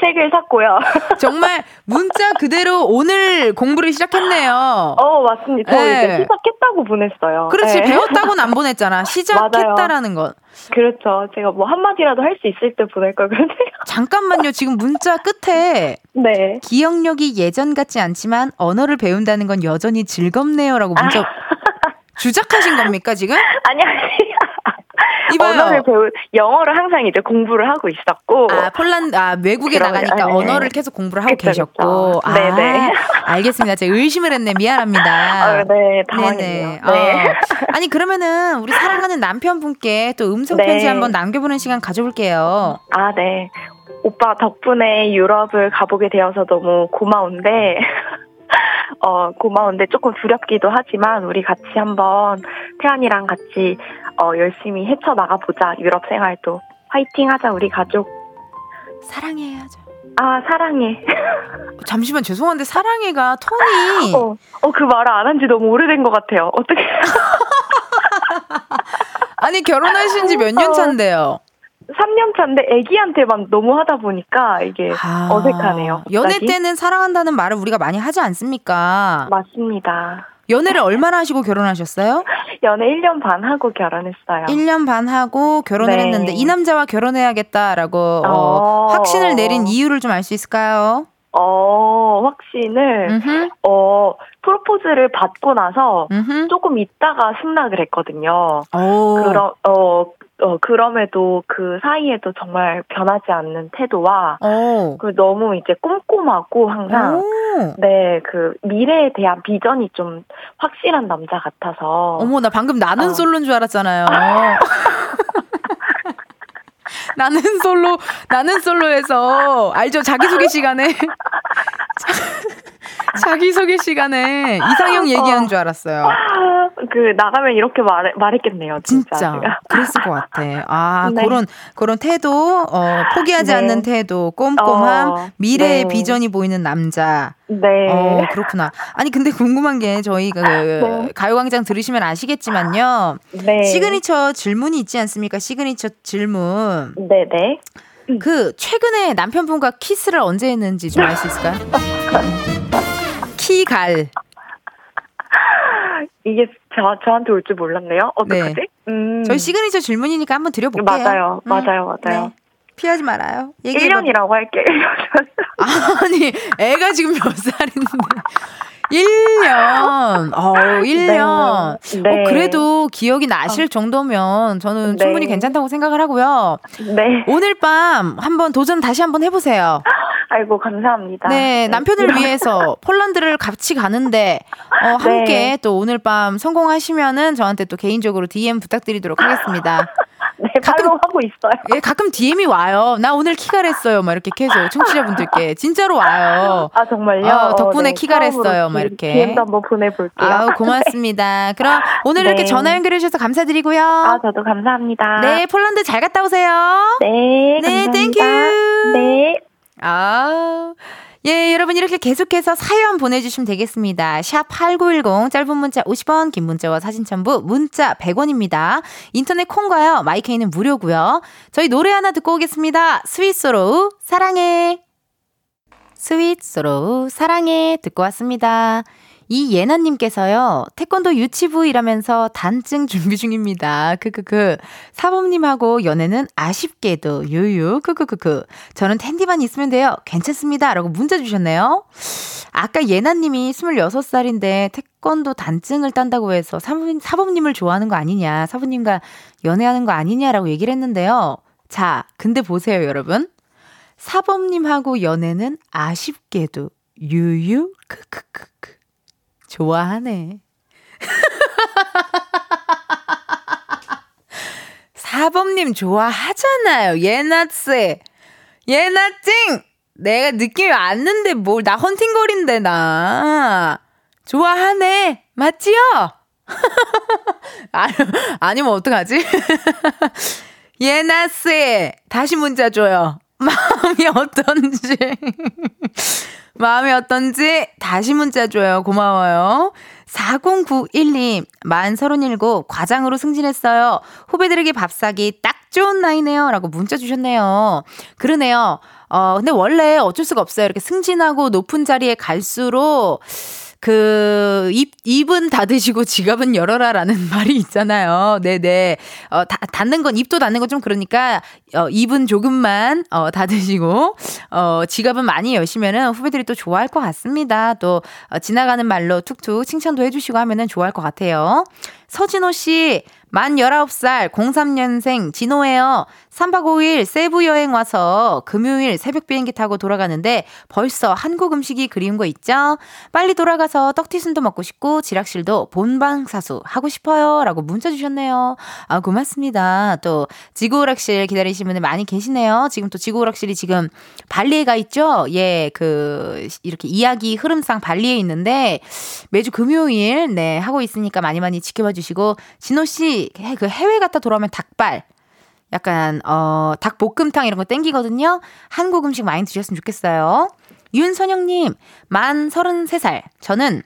책을 샀고요. 정말 문자 그대로 오늘 공부를 시작했네요. 맞습니다. 저 이제 시작했다고 보냈어요. 그렇지, 네. 배웠다고는 안 보냈잖아. 시작했다라는 것. 그렇죠. 제가 한마디라도 할 수 있을 때 보낼 걸 그랬네요. 잠깐만요. 지금 문자 끝에 네. 기억력이 예전 같지 않지만 언어를 배운다는 건 여전히 즐겁네요라고 문자 주작하신 겁니까 지금? 아니요. 이봐요. 언어를 배울 영어를 항상 이제 공부를 하고 있었고. 아 폴란드 아 외국에 그러면, 나가니까 네. 언어를 계속 공부를 하고 그쵸, 계셨고. 그쵸. 네네. 아, 알겠습니다. 제가 의심을 했네. 미안합니다. 아, 네 당연히요. 네. 아니 그러면은 우리 사랑하는 남편분께 또 음성 편지 네. 한번 남겨보는 시간 가져볼게요. 아 네. 오빠 덕분에 유럽을 가보게 되어서 너무 고마운데. 고마운데 조금 두렵기도 하지만 우리 같이 한번 태연이랑 같이 열심히 헤쳐나가보자. 유럽 생활도 화이팅하자 우리 가족. 사랑해야죠. 아 사랑해. 잠시만 죄송한데 사랑해가 톤이 그 말을 안 한 지 너무 오래된 것 같아요. 어떻게 아니 결혼하신 지 몇 년 차인데요? 3년 차인데 애기한테만 너무 하다 보니까 이게 어색하네요. 갑자기. 연애 때는 사랑한다는 말을 우리가 많이 하지 않습니까? 맞습니다. 연애를 얼마나 하시고 결혼하셨어요? 연애 1년 반 하고 결혼했어요. 1년 반 하고 결혼을 네. 했는데 이 남자와 결혼해야겠다라고 확신을 내린 이유를 좀 알 수 있을까요? 확신을 음흠. 프로포즈를 받고 나서 음흠. 조금 있다가 승낙을 했거든요. 그럼에도 그 사이에도 정말 변하지 않는 태도와 그 너무 이제 꼼꼼하고 항상 네, 그 미래에 대한 비전이 좀 확실한 남자 같아서. 어머 나 방금 나는 솔로인 줄 알았잖아요. 나는 솔로에서 알죠? 자기소개 시간에 자기소개 시간에 이상형 얘기한 줄 알았어요. 그 나가면 이렇게 말했겠네요. 진짜 그랬을 것 같아. 아 네. 그런 태도, 포기하지 네. 않는 태도, 꼼꼼함, 미래의 네. 비전이 보이는 남자. 네. 그렇구나. 아니 근데 궁금한 게 저희 네. 가요광장 들으시면 아시겠지만요. 네. 시그니처 질문이 있지 않습니까? 시그니처 질문. 네네. 그 최근에 남편분과 키스를 언제 했는지 좀 알 수 있을까요? 키갈. 이게 저한테 올 줄 몰랐네요. 어떡하지? 네. 저희 시그니처 질문이니까 한번 드려볼게요. 맞아요. 맞아요. 네. 피하지 말아요. 1년이라고 할게. 1년. 아니 애가 지금 몇 살인데 1년. 1년. 네. 그래도 기억이 나실 정도면 저는 네. 충분히 괜찮다고 생각을 하고요. 네. 오늘 밤 한번 도전 다시 한번 해보세요. 아이고 감사합니다. 네, 남편을 위해서 폴란드를 같이 가는데 함께 네. 또 오늘 밤 성공하시면은 저한테 또 개인적으로 DM 부탁드리도록 하겠습니다. 네, 팔로우 하고 있어요. 예, 가끔 DM이 와요. 나 오늘 키갈했어요. 막 이렇게 계속 청취자분들께 진짜로 와요. 아 정말요? 덕분에 네, 키갈했어요. 막 이렇게 DM도 한번 보내볼게요. 아우 고맙습니다. 네. 그럼 오늘 네. 이렇게 전화 연결해 주셔서 감사드리고요. 아 저도 감사합니다. 네, 폴란드 잘 갔다 오세요. 네, 감사합니다. 네, 땡큐. 네. 아, 예, 여러분 이렇게 계속해서 사연 보내주시면 되겠습니다. 샵 8910 짧은 문자 50원 긴 문자와 사진 첨부 문자 100원입니다. 인터넷 콩과요 마이케이는 무료고요. 저희 노래 하나 듣고 오겠습니다. 스윗 소로우 사랑해. 스윗 소로우 사랑해 듣고 왔습니다. 이예나님께서요. 태권도 유치부 일하면서 단증 준비 중입니다. 사범님하고 연애는 아쉽게도 유유 저는 텐디만 있으면 돼요. 괜찮습니다. 라고 문자 주셨네요. 아까 예나님이 26살인데 태권도 단증을 딴다고 해서 사범님을 좋아하는 거 아니냐. 사범님과 연애하는 거 아니냐라고 얘기를 했는데요. 자, 근데 보세요 여러분. 사범님하고 연애는 아쉽게도 유유 좋아하네. 사범님 좋아하잖아요. 예나쎄. 예나찡. 내가 느낌이 왔는데 뭘. 나 헌팅거린데 나. 좋아하네. 맞지요? 아니면 어떡하지? 예나쎄. 다시 문자 줘요. 마음이 어떤지 다시 문자 줘요. 고마워요. 4091님, 만 37 과장으로 승진했어요. 후배들에게 밥 사기 딱 좋은 나이네요. 라고 문자 주셨네요. 그러네요. 근데 원래 어쩔 수가 없어요. 이렇게 승진하고 높은 자리에 갈수록 입은 닫으시고 지갑은 열어라라는 말이 있잖아요. 네네. 닫는 건, 입도 닫는 건 좀 그러니까, 입은 조금만, 닫으시고, 지갑은 많이 여시면은 후배들이 또 좋아할 것 같습니다. 또, 지나가는 말로 툭툭 칭찬도 해주시고 하면은 좋아할 것 같아요. 서진호 씨, 만 19살 03년생 진호예요. 3박 5일 세부 여행 와서 금요일 새벽 비행기 타고 돌아가는데 벌써 한국 음식이 그리운 거 있죠? 빨리 돌아가서 떡튀순도 먹고 싶고 지락실도 본방사수 하고 싶어요. 라고 문자 주셨네요. 아, 고맙습니다. 또 지구오락실 기다리시는 분들 많이 계시네요. 지금 또 지구오락실이 지금 발리에 가 있죠? 예, 그 이렇게 이야기 흐름상 발리에 있는데 매주 금요일 네 하고 있으니까 많이 많이 지켜봐 주시고, 진호 씨 그 해외 갔다 돌아오면 닭발 약간 닭볶음탕 이런 거 땡기거든요. 한국 음식 많이 드셨으면 좋겠어요. 윤선영님, 만 33살 저는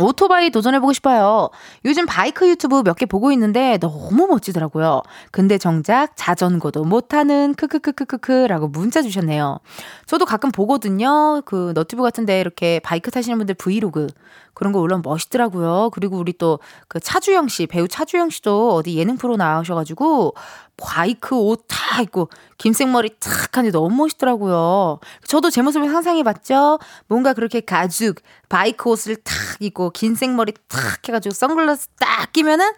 오토바이 도전해보고 싶어요. 요즘 바이크 유튜브 몇 개 보고 있는데 너무 멋지더라고요. 근데 정작 자전거도 못하는 크크크크크크라고 문자 주셨네요. 저도 가끔 보거든요. 그 너튜브 같은데 이렇게 바이크 타시는 분들 브이로그 그런 거 올라오면 멋있더라고요. 그리고 우리 또 그 차주영 씨, 배우 차주영 씨도 어디 예능 프로 나오셔가지고 바이크 옷 탁 입고 김생머리 탁 하는데 너무 멋있더라고요. 저도 제 모습을 상상해봤죠. 뭔가 그렇게 가죽 바이크 옷을 탁 입고 긴 생머리 탁 해가지고 선글라스 딱 끼면은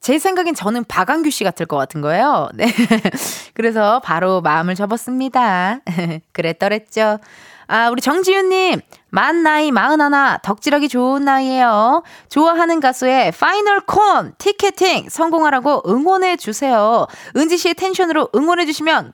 제 생각엔 저는 박안규 씨 같을 것 같은 거예요. 네. 그래서 바로 마음을 접었습니다. 그랬더랬죠. 아, 우리 정지윤님, 만 나이 41, 덕질하기 좋은 나이에요. 좋아하는 가수의 파이널 콘 티켓팅 성공하라고 응원해주세요. 은지씨의 텐션으로 응원해주시면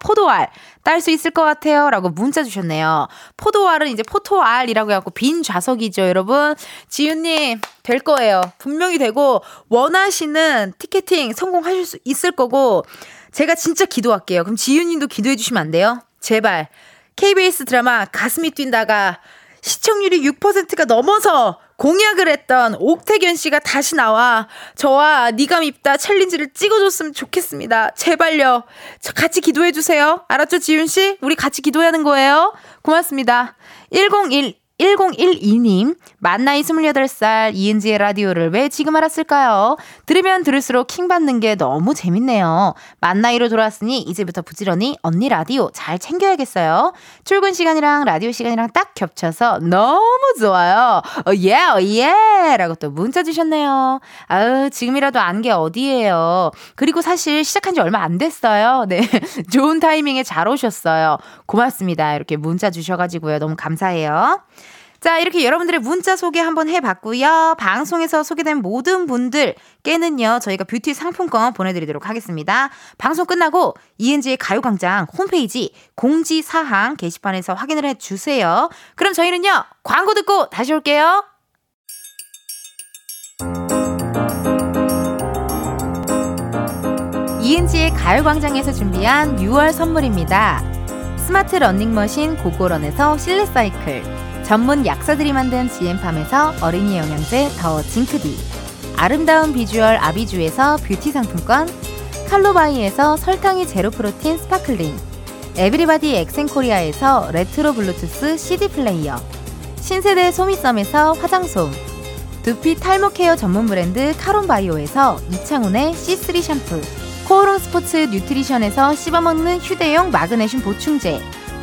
포도알 딸 수 있을 것 같아요. 라고 문자 주셨네요. 포도알은 이제 포토알이라고 해갖고 빈 좌석이죠, 여러분. 지윤님, 될 거예요. 분명히 되고, 원하시는 티켓팅 성공하실 수 있을 거고, 제가 진짜 기도할게요. 그럼 지윤님도 기도해주시면 안 돼요? 제발. KBS 드라마 가슴이 뛴다가 시청률이 6%가 넘어서 공약을 했던 옥택연 씨가 다시 나와 저와 니가 밉다 챌린지를 찍어줬으면 좋겠습니다. 제발요. 저 같이 기도해 주세요. 알았죠, 지윤 씨? 우리 같이 기도하는 거예요. 고맙습니다. 1012님, 만 나이 28살 이은지의 라디오를 왜 지금 알았을까요? 들으면 들을수록 킹받는 게 너무 재밌네요. 만 나이로 돌아왔으니 이제부터 부지런히 언니 라디오 잘 챙겨야겠어요. 출근 시간이랑 라디오 시간이랑 딱 겹쳐서 너무 좋아요. 예! 라고 또 문자 주셨네요. 아우, 지금이라도 안 게 어디예요. 그리고 사실 시작한 지 얼마 안 됐어요. 네, 좋은 타이밍에 잘 오셨어요. 고맙습니다. 이렇게 문자 주셔가지고요. 너무 감사해요. 자, 이렇게 여러분들의 문자 소개 한번 해봤고요. 방송에서 소개된 모든 분들께는요, 저희가 뷰티 상품권 보내드리도록 하겠습니다. 방송 끝나고 이은지의 가요광장 홈페이지 공지사항 게시판에서 확인을 해주세요. 그럼 저희는요, 광고 듣고 다시 올게요. 이은지의 가요광장에서 준비한 6월 선물입니다. 스마트 러닝머신 고고런에서 실내 사이클, 전문 약사들이 만든 지앤팜에서 어린이 영양제 더 징크비, 아름다운 비주얼 아비주에서 뷰티 상품권, 칼로바이에서 설탕이 제로 프로틴 스파클링, 에브리바디 엑센코리아에서 레트로 블루투스 CD 플레이어, 신세대 소미썸에서 화장솜, 두피 탈모 케어 전문 브랜드 카론바이오에서 이창훈의 C3 샴푸, 코오롱 스포츠 뉴트리션에서 씹어먹는 휴대용 마그네슘 보충제,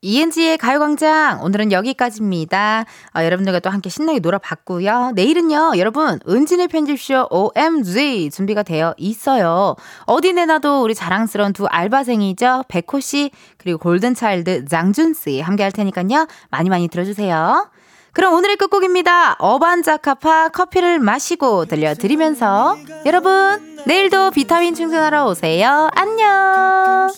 이은지의 가요광장 오늘은 여기까지입니다. 여러분들과 또 함께 신나게 놀아봤고요. 내일은요, 여러분, 은진의 편집쇼 OMG 준비가 되어 있어요. 어디 내놔도 우리 자랑스러운 두 알바생이죠. 백호씨 그리고 골든차일드 장준씨 함께 할 테니까요. 많이 많이 들어주세요. 그럼 오늘의 끝곡입니다. 어반자카파 커피를 마시고 들려드리면서 여러분, 내일도 비타민 충전하러 오세요. 안녕.